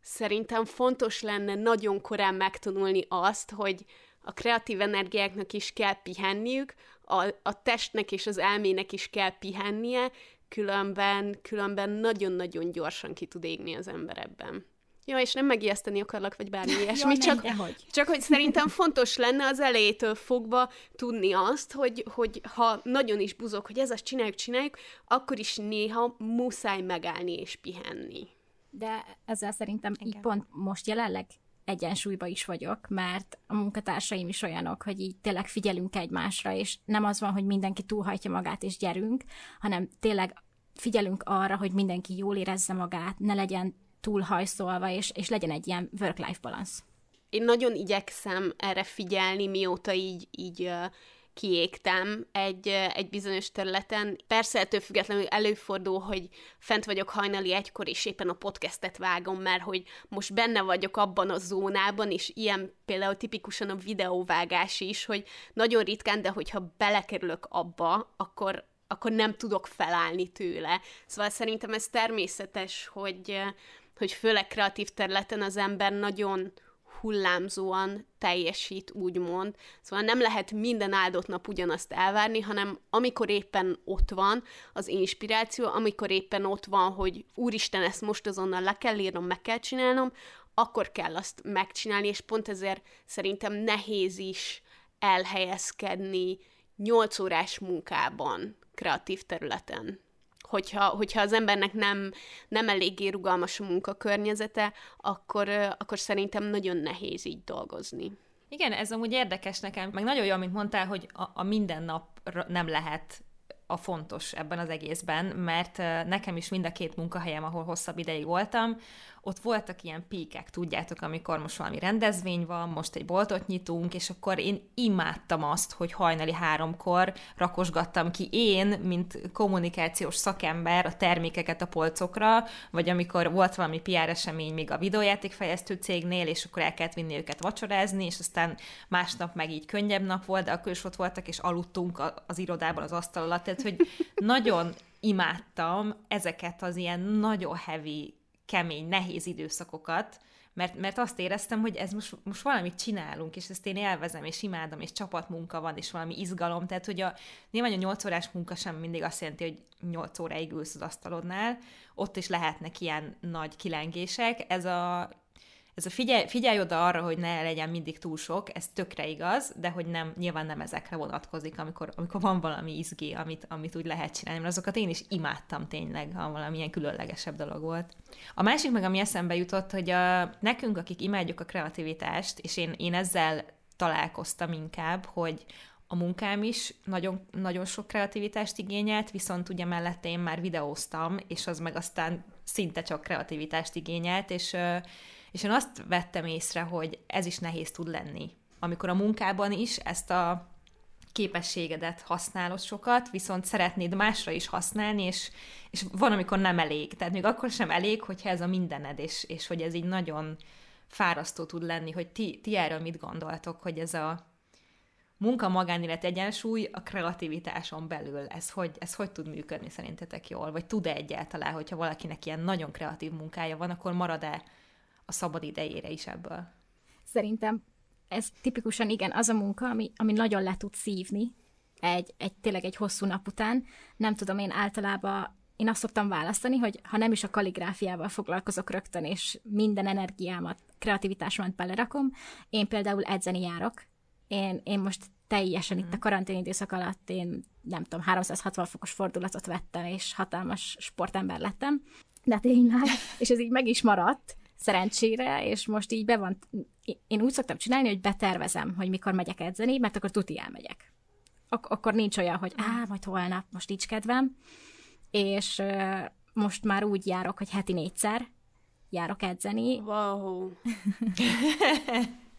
szerintem fontos lenne nagyon korán megtanulni azt, hogy a kreatív energiáknak is kell pihenniük, a, a testnek és az elmének is kell pihennie, Különben, különben nagyon-nagyon gyorsan ki tud égni az ember ebben. Ja, és nem megijeszteni akarlak, vagy bármi ilyesmi, ja, csak, csak hogy szerintem fontos lenne az elejétől fogva tudni azt, hogy, hogy ha nagyon is buzog, hogy ez azt csináljuk, csináljuk, akkor is néha muszáj megállni és pihenni. De ezzel szerintem igen, így pont most jelenleg egyensúlyba is vagyok, mert a munkatársaim is olyanok, hogy így tényleg figyelünk egymásra, és nem az van, hogy mindenki túlhajtja magát, és gyerünk, hanem tényleg figyelünk arra, hogy mindenki jól érezze magát, ne legyen túlhajszolva, és, és legyen egy ilyen work-life balance. Én nagyon igyekszem erre figyelni, mióta így, így kiégtem egy, egy bizonyos területen. Persze ettől függetlenül előfordul, hogy fent vagyok hajnali egykor, és éppen a podcastet vágom, mert hogy most benne vagyok abban a zónában, és ilyen például tipikusan a videóvágás is, hogy nagyon ritkán, de hogyha belekerülök abba, akkor, akkor nem tudok felállni tőle. Szóval szerintem ez természetes, hogy, hogy főleg kreatív területen az ember nagyon hullámzóan teljesít, úgymond. Szóval nem lehet minden áldott nap ugyanazt elvárni, hanem amikor éppen ott van az inspiráció, amikor éppen ott van, hogy úristen, ezt most azonnal le kell írnom, meg kell csinálnom, akkor kell azt megcsinálni, és pont ezért szerintem nehéz is elhelyezkedni nyolc órás munkában, kreatív területen. Hogyha, hogyha az embernek nem, nem eléggé rugalmas a munkakörnyezete, akkor, akkor szerintem nagyon nehéz így dolgozni. Igen, ez amúgy érdekes nekem, meg nagyon jó, amit mondtál, hogy a, a minden nap nem lehet a fontos ebben az egészben, mert nekem is mind a két munkahelyem, ahol hosszabb ideig voltam, ott voltak ilyen píkek, tudjátok, amikor most valami rendezvény van, most egy boltot nyitunk, és akkor én imádtam azt, hogy hajnali háromkor rakosgattam ki én, mint kommunikációs szakember a termékeket a polcokra, vagy amikor volt valami pé er esemény még a videójátékfejlesztő cégnél, és akkor el kellett vinni őket vacsorázni, és aztán másnap meg így könnyebb nap volt, de akkor is ott voltak, és aludtunk az irodában az asztal alatt, tehát, hogy nagyon imádtam ezeket az ilyen nagyon heavy kemény, nehéz időszakokat, mert, mert azt éreztem, hogy ez most, most valamit csinálunk, és ezt én élvezem, és imádom, és csapatmunka van, és valami izgalom, tehát hogy a, nyilván a nyolc órás munka sem mindig azt jelenti, hogy nyolc óráig ülsz az asztalodnál, ott is lehetnek ilyen nagy kilengések, ez a Ez a figyelj, figyelj oda arra, hogy ne legyen mindig túl sok, ez tökre igaz, de hogy nem, nyilván nem ezekre vonatkozik, amikor, amikor van valami izgi, amit, amit úgy lehet csinálni, mert azokat én is imádtam tényleg, ha valamilyen különlegesebb dolog volt. A másik meg, ami eszembe jutott, hogy a, nekünk, akik imádjuk a kreativitást, és én, én ezzel találkoztam inkább, hogy a munkám is nagyon, nagyon sok kreativitást igényelt, viszont ugye mellette én már videóztam, és az meg aztán szinte csak kreativitást igényelt, és... És én azt vettem észre, hogy ez is nehéz tud lenni. Amikor a munkában is ezt a képességedet használod sokat, viszont szeretnéd másra is használni, és, és van, amikor nem elég. Tehát még akkor sem elég, hogyha ez a mindened, és, és hogy ez így nagyon fárasztó tud lenni, hogy ti, ti erről mit gondoltok, hogy ez a munka-magánélet egyensúly a kreativitáson belül, ez hogy, ez hogy tud működni szerintetek jól? Vagy tud-e egyáltalán, hogyha valakinek ilyen nagyon kreatív munkája van, akkor marad-e a szabad idejére is ebből? Szerintem ez tipikusan igen, az a munka, ami, ami nagyon le tud szívni egy, egy, tényleg egy hosszú nap után. Nem tudom, én általában én azt szoktam választani, hogy ha nem is a kalligráfiával foglalkozok rögtön, és minden energiámat, kreativitásomat belerakom, én például edzeni járok. Én, én most teljesen mm. itt a karantén időszak alatt én nem tudom, háromszázhatvan fokos fordulatot vettem, és hatalmas sportember lettem. De tényleg, és ez így meg is maradt. Szerencsére, és most így be van, én úgy szoktam csinálni, hogy betervezem, hogy mikor megyek edzeni, mert akkor tuti elmegyek. Ak- akkor nincs olyan, hogy á, majd holnap, most nincs kedvem, és uh, most már úgy járok, hogy heti négyszer járok edzeni. Wow!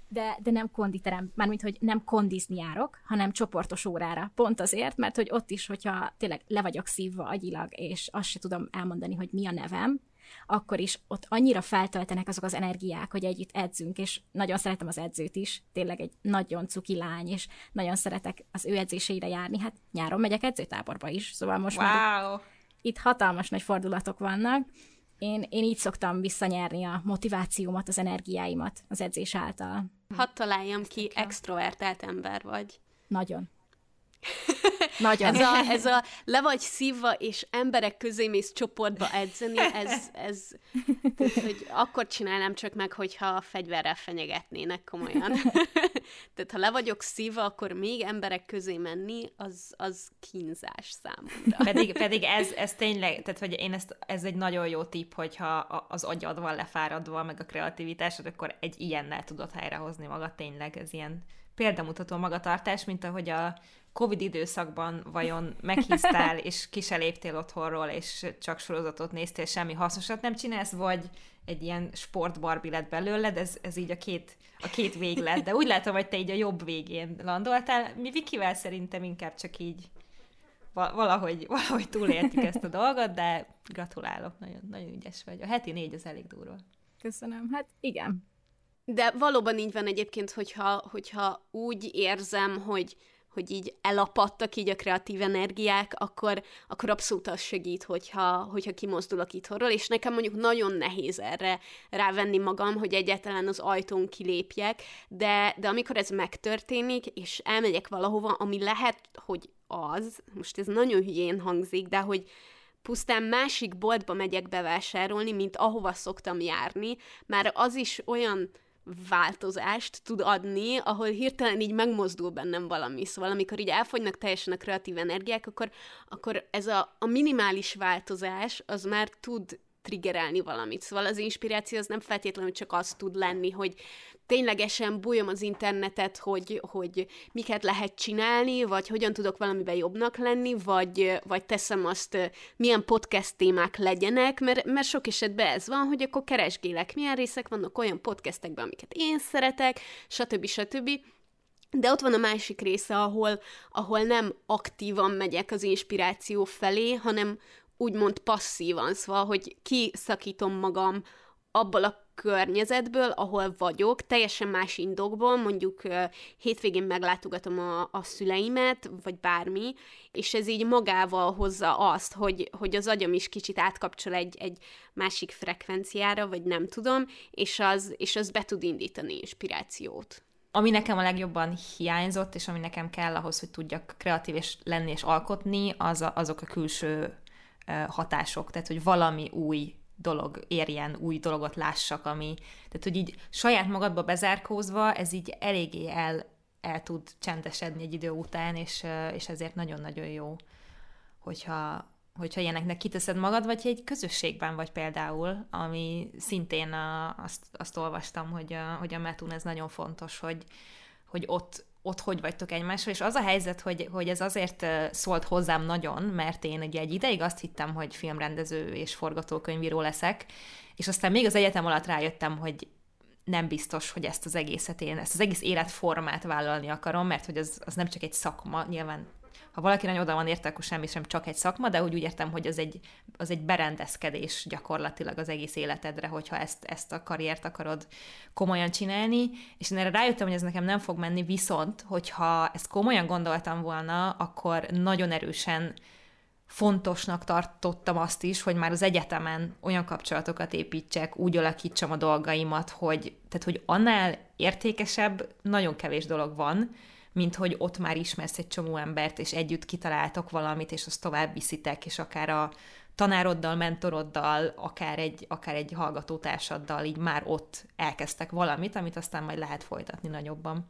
de, de nem konditerem, mármint, hogy nem kondizni járok, hanem csoportos órára. Pont azért, mert hogy ott is, hogyha tényleg le vagyok szívva agyilag, és azt se tudom elmondani, hogy mi a nevem, akkor is ott annyira feltöltenek azok az energiák, hogy együtt edzünk, és nagyon szeretem az edzőt is, tényleg egy nagyon cuki lány, és nagyon szeretek az ő edzéseire járni, hát nyáron megyek edzőtáborba is, szóval most wow. már itt hatalmas nagy fordulatok vannak, én, én így szoktam visszanyerni a motivációmat, az energiáimat az edzés által. Hadd találjam ki, extrovertált ember vagy. Nagyon. Nagyon. Ez, a, ez a le vagy szívva, és emberek közé mész csoportba edzeni, ez, ez hogy akkor csinálnám csak meg, hogyha a fegyverrel fenyegetnének komolyan. Tehát ha le vagyok szívva, akkor még emberek közé menni, az, az kínzás számomra. Pedig, pedig ez, ez tényleg, tehát hogy én ezt, ez egy nagyon jó tipp, hogyha az agyad van lefáradva, meg a kreativitásod, akkor egy ilyennel tudod helyrehozni magad, tényleg ez ilyen példamutató magatartás, mint ahogy a Covid időszakban vajon meghíztál, és ki se léptél otthonról, és csak sorozatot néztél, semmi hasznosat nem csinálsz, vagy egy ilyen sportbarbi lett belőled, ez, ez így a két, a két vég lett, de úgy látom, hogy te így a jobb végén landoltál. Mi Vikivel szerintem inkább csak így valahogy, valahogy túléltük ezt a dolgot, de gratulálok, nagyon, nagyon ügyes vagy. A heti négy az elég durva. Köszönöm, hát igen. De valóban így van egyébként, hogyha, hogyha úgy érzem, hogy, hogy így elapadtak így a kreatív energiák, akkor, akkor abszolút az segít, hogyha, hogyha kimozdulok itthonról, és nekem mondjuk nagyon nehéz erre rávenni magam, hogy egyáltalán az ajtón kilépjek, de, de amikor ez megtörténik, és elmegyek valahova, ami lehet, hogy az, most ez nagyon hülyén hangzik, de hogy pusztán másik boltba megyek bevásárolni, mint ahova szoktam járni, már az is olyan változást tud adni, ahol hirtelen így megmozdul bennem valami. Szóval amikor így elfogynak teljesen a kreatív energiák, akkor, akkor ez a, a minimális változás az már tud triggerelni valamit. Szóval az inspiráció az nem feltétlenül csak az tud lenni, hogy ténylegesen bújom az internetet, hogy, hogy miket lehet csinálni, vagy hogyan tudok valamiben jobbnak lenni, vagy, vagy teszem azt, milyen podcast témák legyenek, mert, mert sok esetben ez van, hogy akkor keresgélek, milyen részek vannak olyan podcastekben, amiket én szeretek, stb. stb. De ott van a másik része, ahol, ahol nem aktívan megyek az inspiráció felé, hanem úgymond passzívan, szóval, hogy kiszakítom magam abból a környezetből, ahol vagyok, teljesen más indokból, mondjuk hétvégén meglátogatom a, a szüleimet, vagy bármi, és ez így magával hozza azt, hogy, hogy az agyam is kicsit átkapcsol egy, egy másik frekvenciára, vagy nem tudom, és az, és az be tud indítani inspirációt. Ami nekem a legjobban hiányzott, és ami nekem kell ahhoz, hogy tudjak kreatív és lenni és alkotni, az a, azok a külső hatások, tehát hogy valami új dolog érjen, új dologot lássak, ami, tehát hogy így saját magadba bezárkózva, ez így eléggé el, el tud csendesedni egy idő után, és, és ezért nagyon-nagyon jó, hogyha, hogyha ilyeneknek kiteszed magad, vagy egy közösségben vagy például, ami szintén a, azt, azt olvastam, hogy a, hogy a Metún ez nagyon fontos, hogy, hogy ott ott hogy vagytok egymással, és az a helyzet, hogy, hogy ez azért szólt hozzám nagyon, mert én ugye egy ideig azt hittem, hogy filmrendező és forgatókönyvíró leszek, és aztán még az egyetem alatt rájöttem, hogy nem biztos, hogy ezt az egészet én, ezt az egész életformát vállalni akarom, mert hogy az, az nem csak egy szakma, nyilván ha valaki nagyon oda van érte, akkor semmi sem csak egy szakma, de úgy, úgy értem, hogy az egy, az egy berendezkedés gyakorlatilag az egész életedre, hogyha ezt, ezt a karriert akarod komolyan csinálni, és én erre rájöttem, hogy ez nekem nem fog menni, viszont hogyha ezt komolyan gondoltam volna, akkor nagyon erősen fontosnak tartottam azt is, hogy már az egyetemen olyan kapcsolatokat építsek, úgy alakítsam a dolgaimat, hogy, tehát, hogy annál értékesebb nagyon kevés dolog van, mint hogy ott már ismersz egy csomó embert, és együtt kitaláltok valamit, és azt tovább viszitek, és akár a tanároddal, mentoroddal, akár egy, akár egy hallgatótársaddal így már ott elkezdtek valamit, amit aztán majd lehet folytatni nagyobban.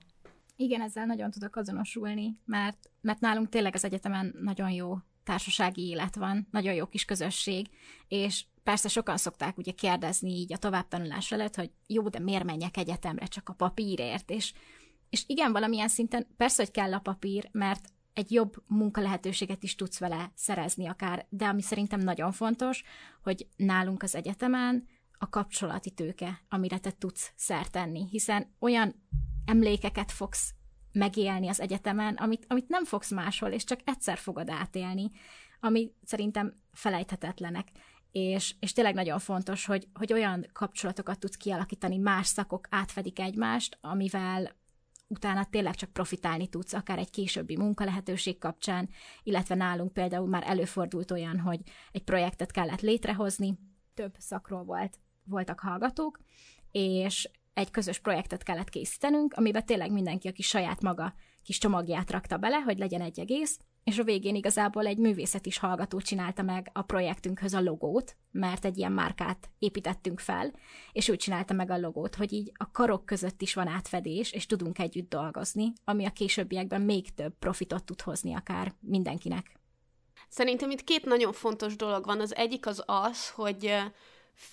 Igen, ezzel nagyon tudok azonosulni, mert, mert nálunk tényleg az egyetemen nagyon jó társasági élet van, nagyon jó kis közösség, és persze sokan szokták ugye kérdezni így a továbbtanulás előtt, hogy jó, de miért menjek egyetemre csak a papírért, és És igen, valamilyen szinten persze, hogy kell a papír, mert egy jobb munkalehetőséget is tudsz vele szerezni akár, de ami szerintem nagyon fontos, hogy nálunk az egyetemen a kapcsolati tőke, amire te tudsz szert tenni, hiszen olyan emlékeket fogsz megélni az egyetemen, amit, amit nem fogsz máshol, és csak egyszer fogod átélni, ami szerintem felejthetetlenek. És, és tényleg nagyon fontos, hogy, hogy olyan kapcsolatokat tudsz kialakítani, más szakok átfedik egymást, amivel utána tényleg csak profitálni tudsz, akár egy későbbi munkalehetőség kapcsán, illetve nálunk például már előfordult olyan, hogy egy projektet kellett létrehozni, több szakról volt, voltak hallgatók, és egy közös projektet kellett készítenünk, amiben tényleg mindenki, aki saját maga kis csomagját rakta bele, hogy legyen egy egész, és a végén igazából egy művészet is hallgató csinálta meg a projektünkhöz a logót, mert egy ilyen márkát építettünk fel, és ő csinálta meg a logót, hogy így a karok között is van átfedés, és tudunk együtt dolgozni, ami a későbbiekben még több profitot tud hozni akár mindenkinek. Szerintem itt két nagyon fontos dolog van. Az egyik az az, hogy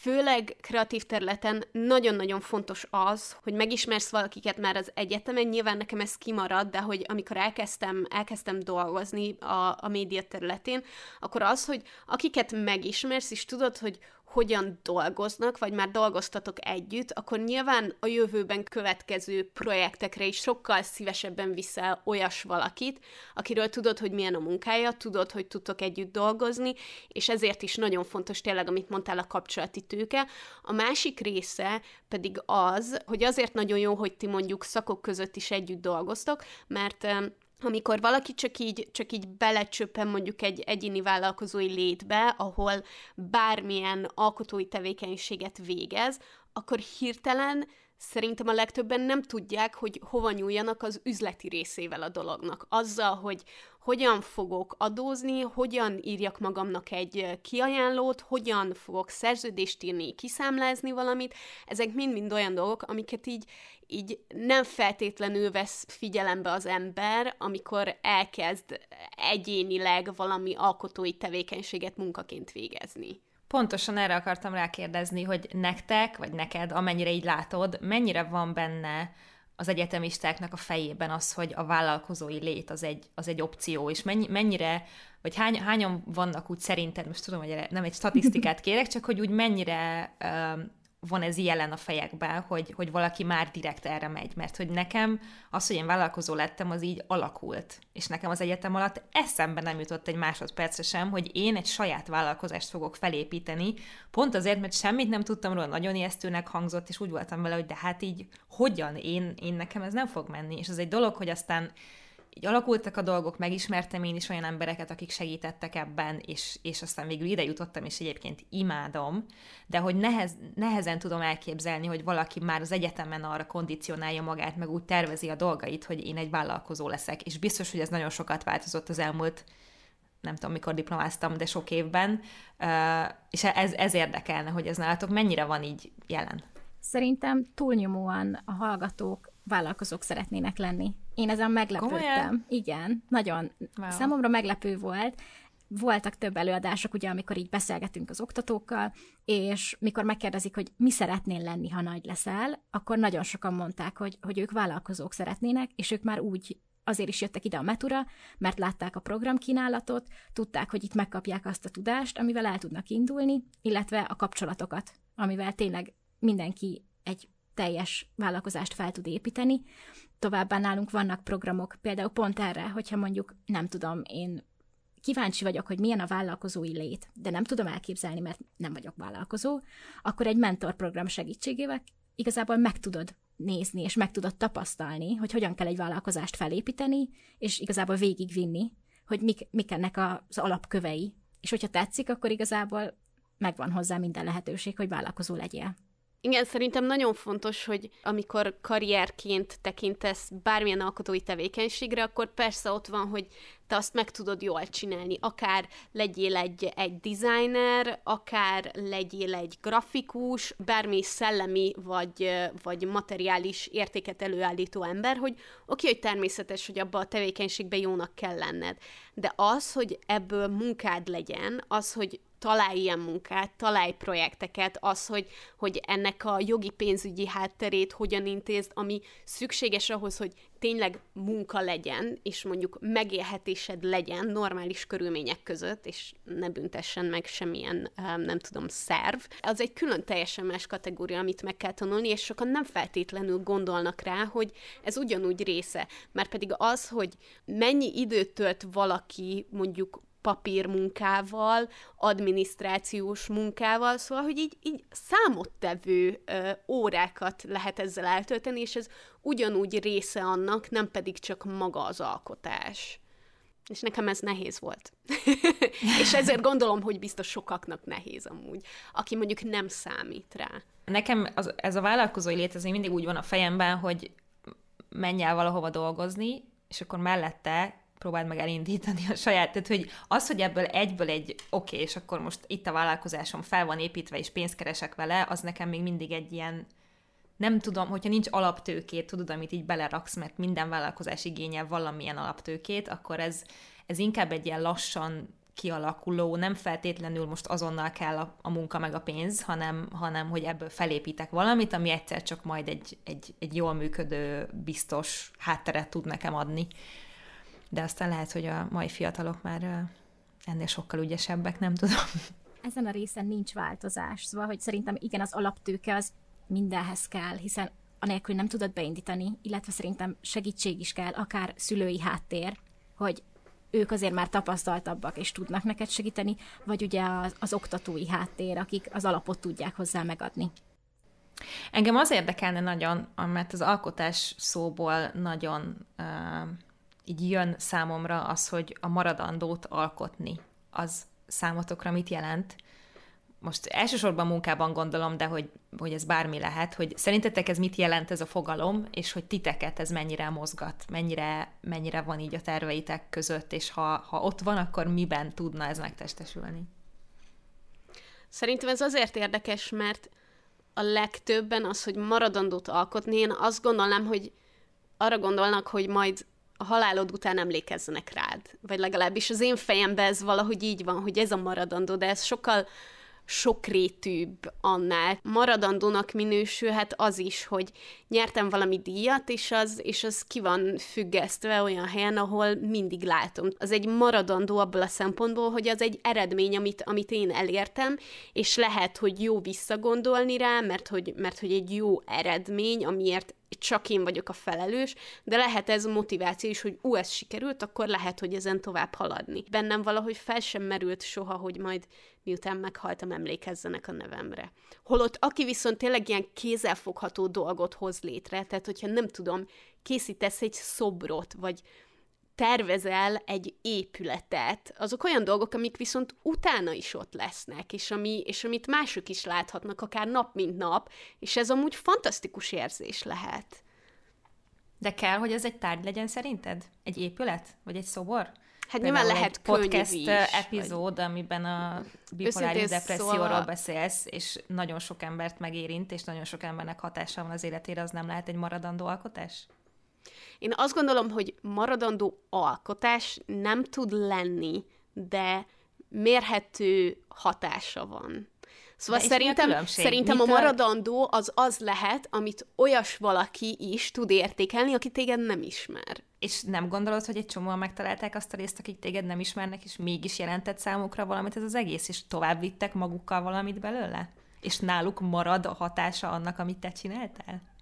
főleg kreatív területen nagyon-nagyon fontos az, hogy megismersz valakiket már az egyetemen, nyilván nekem ez kimarad, de hogy amikor elkezdtem, elkezdtem dolgozni a, a média területén, akkor az, hogy akiket megismersz, és tudod, hogy hogyan dolgoznak, vagy már dolgoztatok együtt, akkor nyilván a jövőben következő projektekre is sokkal szívesebben viszel olyas valakit, akiről tudod, hogy milyen a munkája, tudod, hogy tudtok együtt dolgozni, és ezért is nagyon fontos tényleg, amit mondtál, a kapcsolati tőke. A másik része pedig az, hogy azért nagyon jó, hogy ti mondjuk szakok között is együtt dolgoztok, mert amikor valaki csak így, csak így belecsöppen mondjuk egy egyéni vállalkozói létbe, ahol bármilyen alkotói tevékenységet végez, akkor hirtelen szerintem a legtöbben nem tudják, hogy hova nyúljanak az üzleti részével a dolognak. Azzal, hogy hogyan fogok adózni, hogyan írjak magamnak egy kiajánlót, hogyan fogok szerződést írni, kiszámlázni valamit, ezek mind-mind olyan dolgok, amiket így, így nem feltétlenül vesz figyelembe az ember, amikor elkezd egyénileg valami alkotói tevékenységet munkaként végezni. Pontosan erre akartam rákérdezni, hogy nektek, vagy neked, amennyire így látod, mennyire van benne az egyetemistáknak a fejében az, hogy a vállalkozói lét az egy, az egy opció, és mennyi, mennyire, vagy hány, hányan vannak úgy szerinted, most tudom, hogy nem egy statisztikát kérek, csak hogy úgy mennyire um, van ez jelen a fejekben, hogy, hogy valaki már direkt erre megy, mert hogy nekem az, hogy én vállalkozó lettem, az így alakult. És nekem az egyetem alatt eszembe nem jutott egy másodpercre sem, hogy én egy saját vállalkozást fogok felépíteni, pont azért, mert semmit nem tudtam róla, nagyon ijesztőnek hangzott, és úgy voltam vele, hogy de hát így hogyan, én, én nekem ez nem fog menni. És az egy dolog, hogy aztán így alakultak a dolgok, megismertem én is olyan embereket, akik segítettek ebben, és, és aztán végül ide jutottam, és egyébként imádom, de hogy nehez, nehezen tudom elképzelni, hogy valaki már az egyetemen arra kondicionálja magát, meg úgy tervezi a dolgait, hogy én egy vállalkozó leszek, és biztos, hogy ez nagyon sokat változott az elmúlt, nem tudom, mikor diplomáztam, de sok évben, és ez, ez érdekelne, hogy ez nálatok mennyire van így jelen. Szerintem túlnyomóan a hallgatók vállalkozók szeretnének lenni. Én ezen meglepődtem. Komolyan? Igen, nagyon. Wow. Számomra meglepő volt. Voltak több előadások, ugye, amikor így beszélgetünk az oktatókkal, és mikor megkérdezik, hogy mi szeretnél lenni, ha nagy leszel, akkor nagyon sokan mondták, hogy, hogy ők vállalkozók szeretnének, és ők már úgy azért is jöttek ide a Metura, mert látták a programkínálatot, tudták, hogy itt megkapják azt a tudást, amivel el tudnak indulni, illetve a kapcsolatokat, amivel tényleg mindenki egy teljes vállalkozást fel tud építeni. Továbbá nálunk vannak programok, például pont erre, hogyha mondjuk, nem tudom, én kíváncsi vagyok, hogy milyen a vállalkozói lét, de nem tudom elképzelni, mert nem vagyok vállalkozó, akkor egy mentorprogram segítségével igazából meg tudod nézni, és meg tudod tapasztalni, hogy hogyan kell egy vállalkozást felépíteni, és igazából végigvinni, hogy mik, mik ennek az alapkövei. És hogyha tetszik, akkor igazából megvan hozzá minden lehetőség, hogy vállalkozó legyél. Igen, szerintem nagyon fontos, hogy amikor karrierként tekintesz bármilyen alkotói tevékenységre, akkor persze ott van, hogy te azt meg tudod jól csinálni. Akár legyél egy, egy designer, akár legyél egy grafikus, bármi szellemi vagy, vagy materiális értéket előállító ember, hogy oké, hogy természetes, hogy abba a tevékenységbe jónak kell lenned. De az, hogy ebből munkád legyen, az, hogy találj ilyen munkát, találj projekteket, az, hogy, hogy ennek a jogi pénzügyi hátterét hogyan intézd, ami szükséges ahhoz, hogy tényleg munka legyen, és mondjuk megélhetésed legyen normális körülmények között, és ne büntessen meg semmilyen, nem tudom, szerv. Az egy külön teljesen más kategória, amit meg kell tanulni, és sokan nem feltétlenül gondolnak rá, hogy ez ugyanúgy része. Márpedig az, hogy mennyi időt tölt valaki mondjuk papírmunkával, adminisztrációs munkával, szóval, hogy így, így számottevő ö, órákat lehet ezzel eltölteni, és ez ugyanúgy része annak, nem pedig csak maga az alkotás. És nekem ez nehéz volt. És ezért gondolom, hogy biztos sokaknak nehéz amúgy, aki mondjuk nem számít rá. Nekem az, ez a vállalkozói létezés mindig úgy van a fejemben, hogy menj el valahova dolgozni, és akkor mellette próbáld meg elindítani a saját, tehát hogy az, hogy ebből egyből egy oké, okay, és akkor most itt a vállalkozásom fel van építve, és pénzt keresek vele, az nekem még mindig egy ilyen, nem tudom, hogyha nincs alaptőkét, tudod, amit így beleraksz, mert minden vállalkozás igényel valamilyen alaptőkét, akkor ez, ez inkább egy ilyen lassan kialakuló, nem feltétlenül most azonnal kell a, a munka meg a pénz, hanem, hanem hogy ebből felépítek valamit, ami egyszer csak majd egy, egy, egy jól működő, biztos hátteret tud nekem adni. De aztán lehet, hogy a mai fiatalok már ennél sokkal ügyesebbek, nem tudom. Ezen a részen nincs változás, szóval, hogy szerintem igen, az alaptőke az mindenhez kell, hiszen anélkül nem tudod beindítani, illetve szerintem segítség is kell, akár szülői háttér, hogy ők azért már tapasztaltabbak, és tudnak neked segíteni, vagy ugye az, az oktatói háttér, akik az alapot tudják hozzá megadni. Engem az érdekelne nagyon, mert az alkotás szóból nagyon... Uh, így jön számomra az, hogy a maradandót alkotni. Az számotokra mit jelent? Most elsősorban munkában gondolom, de hogy, hogy ez bármi lehet, hogy szerintetek ez mit jelent ez a fogalom, és hogy titeket ez mennyire mozgat, mennyire, mennyire van így a terveitek között, és ha, ha ott van, akkor miben tudna ez megtestesülni? Szerintem ez azért érdekes, mert a legtöbben az, hogy maradandót alkotni, én azt gondolnám, hogy arra gondolnak, hogy majd a halálod után emlékezzenek rád. Vagy legalábbis az én fejemben ez valahogy így van, hogy ez a maradandó, de ez sokkal sokrétűbb annál maradandónak minősülhet az is, hogy nyertem valami díjat, és az, és az ki van függesztve olyan helyen, ahol mindig látom. Az egy maradandó abból a szempontból, hogy az egy eredmény, amit, amit én elértem, és lehet, hogy jó visszagondolni rá, mert hogy, mert hogy egy jó eredmény, amiért csak én vagyok a felelős, de lehet ez a motiváció is, hogy ú, ez sikerült, akkor lehet, hogy ezen tovább haladni. Bennem valahogy fel sem merült soha, hogy majd miután meghaltam, emlékezzenek a nevemre. Holott aki viszont tényleg ilyen kézzelfogható dolgot hoz létre, tehát hogyha nem tudom, készítesz egy szobrot, vagy tervezel egy épületet, azok olyan dolgok, amik viszont utána is ott lesznek, és, ami, és amit mások is láthatnak, akár nap mint nap, és ez amúgy fantasztikus érzés lehet. De kell, hogy ez egy tárgy legyen szerinted? Egy épület? Vagy egy szobor? Hát nyilván lehet podcast is, epizód, vagy... amiben a bipoláris depresszióról szóval... beszélsz, és nagyon sok embert megérint, és nagyon sok embernek hatása van az életére, az nem lehet egy maradandó alkotás? Én azt gondolom, hogy maradandó alkotás nem tud lenni, de mérhető hatása van. Szóval szerintem, a, szerintem a maradandó az az lehet, amit olyas valaki is tud értékelni, aki téged nem ismer. És nem gondolod, hogy egy csomóan megtalálták azt a részt, akik téged nem ismernek, és mégis jelentett számukra valamit ez az egész, és tovább vittek magukkal valamit belőle? És náluk marad a hatása annak, amit te csináltál?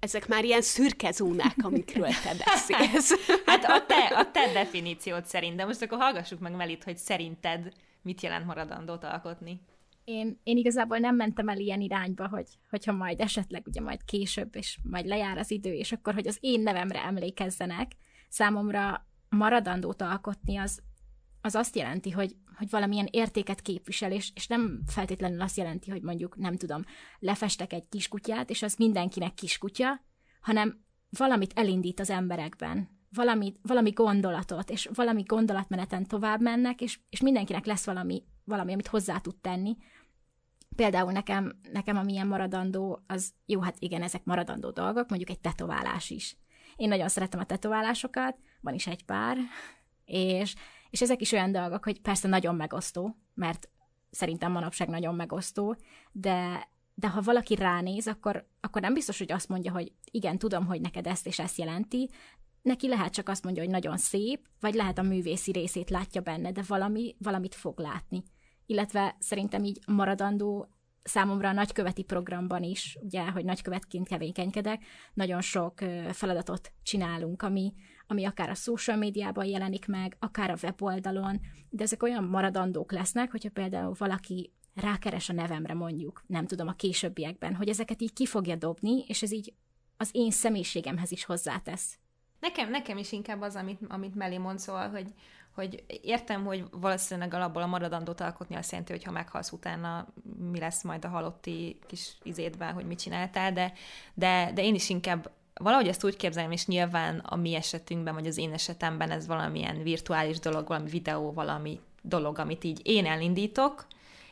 Ezek már ilyen szürke zónák, amikről te beszélsz. Hát a te, a te definíciód szerint, de most akkor hallgassuk meg Melit, hogy szerinted mit jelent maradandót alkotni. Én, én igazából nem mentem el ilyen irányba, hogy, hogyha majd esetleg, ugye majd később, és majd lejár az idő, és akkor, hogy az én nevemre emlékezzenek. Számomra maradandót alkotni az, az azt jelenti, hogy, hogy valamilyen értéket képvisel, és, és nem feltétlenül azt jelenti, hogy mondjuk, nem tudom, lefestek egy kiskutyát, és az mindenkinek kiskutya, hanem valamit elindít az emberekben. Valami, valami gondolatot, és valami gondolatmeneten tovább mennek, és, és mindenkinek lesz valami, valami, amit hozzá tud tenni. Például nekem, nekem a milyen maradandó, az jó, hát igen, ezek maradandó dolgok, mondjuk egy tetoválás is. Én nagyon szeretem a tetoválásokat, van is egy pár, és, és ezek is olyan dolgok, hogy persze nagyon megosztó, mert szerintem manapság nagyon megosztó, de, de ha valaki ránéz, akkor, akkor nem biztos, hogy azt mondja, hogy igen, tudom, hogy neked ezt és ezt jelenti. Neki lehet csak azt mondja, hogy nagyon szép, vagy lehet a művészi részét látja benne, de valami, valamit fog látni. Illetve szerintem így maradandó számomra a nagyköveti programban is, ugye, hogy nagykövetként tevékenykedek, nagyon sok feladatot csinálunk, ami, ami akár a social médiában jelenik meg, akár a weboldalon, de ezek olyan maradandók lesznek, hogyha például valaki rákeres a nevemre mondjuk, nem tudom, a későbbiekben, hogy ezeket így ki fogja dobni, és ez így az én személyiségemhez is hozzátesz. Nekem, nekem is inkább az, amit, amit Meli mond, szóval, hogy, hogy értem, hogy valószínűleg alapból a maradandót alkotni azt jelenti, hogy ha meghalsz utána, mi lesz majd a halotti kis izédben, hogy mit csináltál, de, de, de én is inkább valahogy ezt úgy képzelem, és nyilván a mi esetünkben, vagy az én esetemben ez valamilyen virtuális dolog, valami videó, valami dolog, amit így én elindítok,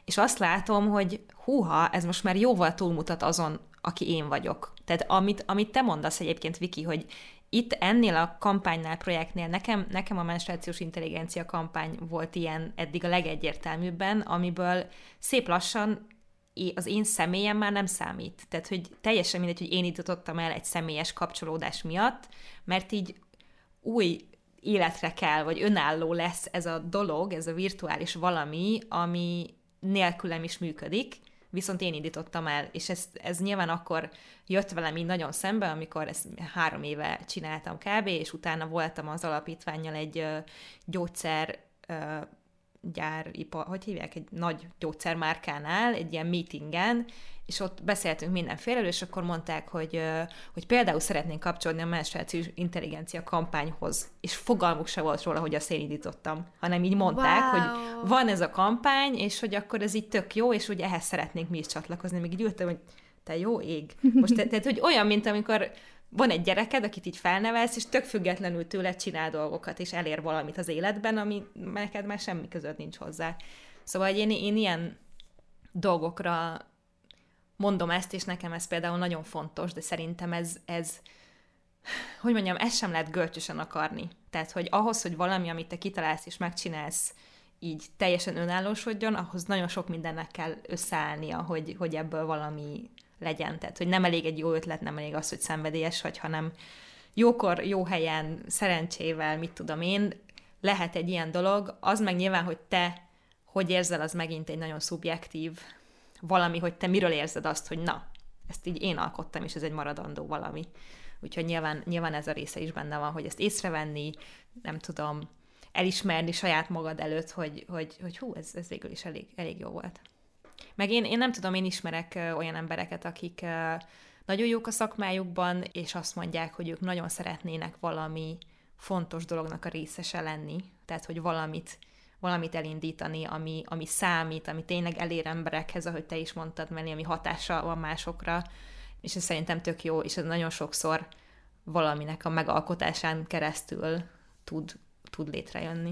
és azt látom, hogy húha, ez most már jóval túlmutat azon, aki én vagyok. Tehát amit, amit te mondasz egyébként, Viki, hogy itt ennél a kampánynál, projektnél nekem, nekem a menstruációs intelligencia kampány volt ilyen eddig a legegyértelműbben, amiből szép lassan az én személyem már nem számít. Tehát, hogy teljesen mindegy, hogy én indítottam el egy személyes kapcsolódás miatt, mert így új életre kell, vagy önálló lesz ez a dolog, ez a virtuális valami, ami nélkülem is működik, viszont én indítottam el, és ez, ez nyilván akkor jött velem így nagyon szembe, amikor ezt három éve csináltam kb., és utána voltam az alapítvánnyal egy gyógyszergyár, hogy hívják, egy nagy gyógyszermárkánál, egy ilyen meetingen, és ott beszéltünk mindenféleről, és akkor mondták, hogy, hogy például szeretnénk kapcsolódni a menstruációs intelligencia kampányhoz, és fogalmuk se volt róla, hogy azt én indítottam, hanem így mondták, wow, hogy van ez a kampány, és hogy akkor ez így tök jó, és hogy ehhez szeretnénk mi is csatlakozni. Még így ültem, hogy te jó ég. Most te, tehát, hogy olyan, mint amikor van egy gyereked, akit így felnevelsz, és tök függetlenül tőled csinál dolgokat, és elér valamit az életben, ami neked már semmi között nincs hozzá. Szóval én, én ilyen dolgokra mondom ezt, és nekem ez például nagyon fontos, de szerintem ez, ez hogy mondjam, ezt sem lehet görcsösen akarni. Tehát, hogy ahhoz, hogy valami, amit te kitalálsz és megcsinálsz, így teljesen önállósodjon, ahhoz nagyon sok mindennek kell összeállnia, hogy, hogy ebből valami legyen. Tehát, hogy nem elég egy jó ötlet, nem elég az, hogy szenvedélyes vagy, hanem jókor, jó helyen, szerencsével, mit tudom én, lehet egy ilyen dolog. Az meg nyilván, hogy te hogy érzel, az megint egy nagyon szubjektív valami, hogy te miről érzed azt, hogy na, ezt így én alkottam, és ez egy maradandó valami. Úgyhogy nyilván, nyilván ez a része is benne van, hogy ezt észrevenni, nem tudom, elismerni saját magad előtt, hogy, hogy, hogy hú, ez, ez végül is elég, elég jó volt. Meg én, én nem tudom, én ismerek olyan embereket, akik nagyon jók a szakmájukban, és azt mondják, hogy ők nagyon szeretnének valami fontos dolognak a részese lenni, tehát, hogy valamit, valamit elindítani, ami, ami számít, ami tényleg elér emberekhez, ahogy te is mondtad, Meli, ami hatása van másokra, és ez szerintem tök jó, és ez nagyon sokszor valaminek a megalkotásán keresztül tud, tud létrejönni.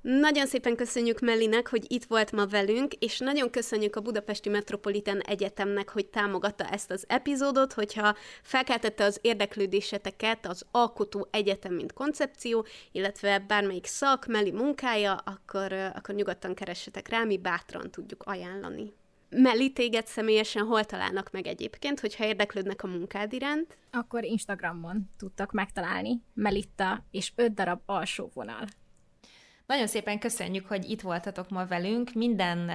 Nagyon szépen köszönjük Melinek, hogy itt volt ma velünk, és nagyon köszönjük a Budapesti Metropolitan Egyetemnek, hogy támogatta ezt az epizódot, hogyha felkeltette az érdeklődéseteket az Alkotó Egyetem, mint koncepció, illetve bármelyik szak, Meli munkája, akkor, akkor nyugodtan keressetek rá, mi bátran tudjuk ajánlani. Meli, téged személyesen hol találnak meg egyébként, hogyha érdeklődnek a munkád iránt? Akkor Instagramon tudtak megtalálni Melitta és öt darab alsó vonal. Nagyon szépen köszönjük, hogy itt voltatok ma velünk. Minden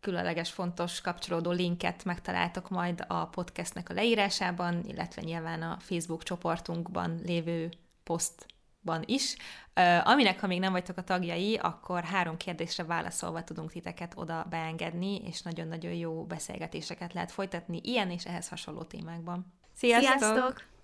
különleges, fontos, kapcsolódó linket megtaláltok majd a podcastnek a leírásában, illetve nyilván a Facebook csoportunkban lévő posztban is. Aminek, ha még nem vagytok a tagjai, akkor három kérdésre válaszolva tudunk titeket oda beengedni, és nagyon-nagyon jó beszélgetéseket lehet folytatni ilyen és ehhez hasonló témákban. Sziasztok! Sziasztok!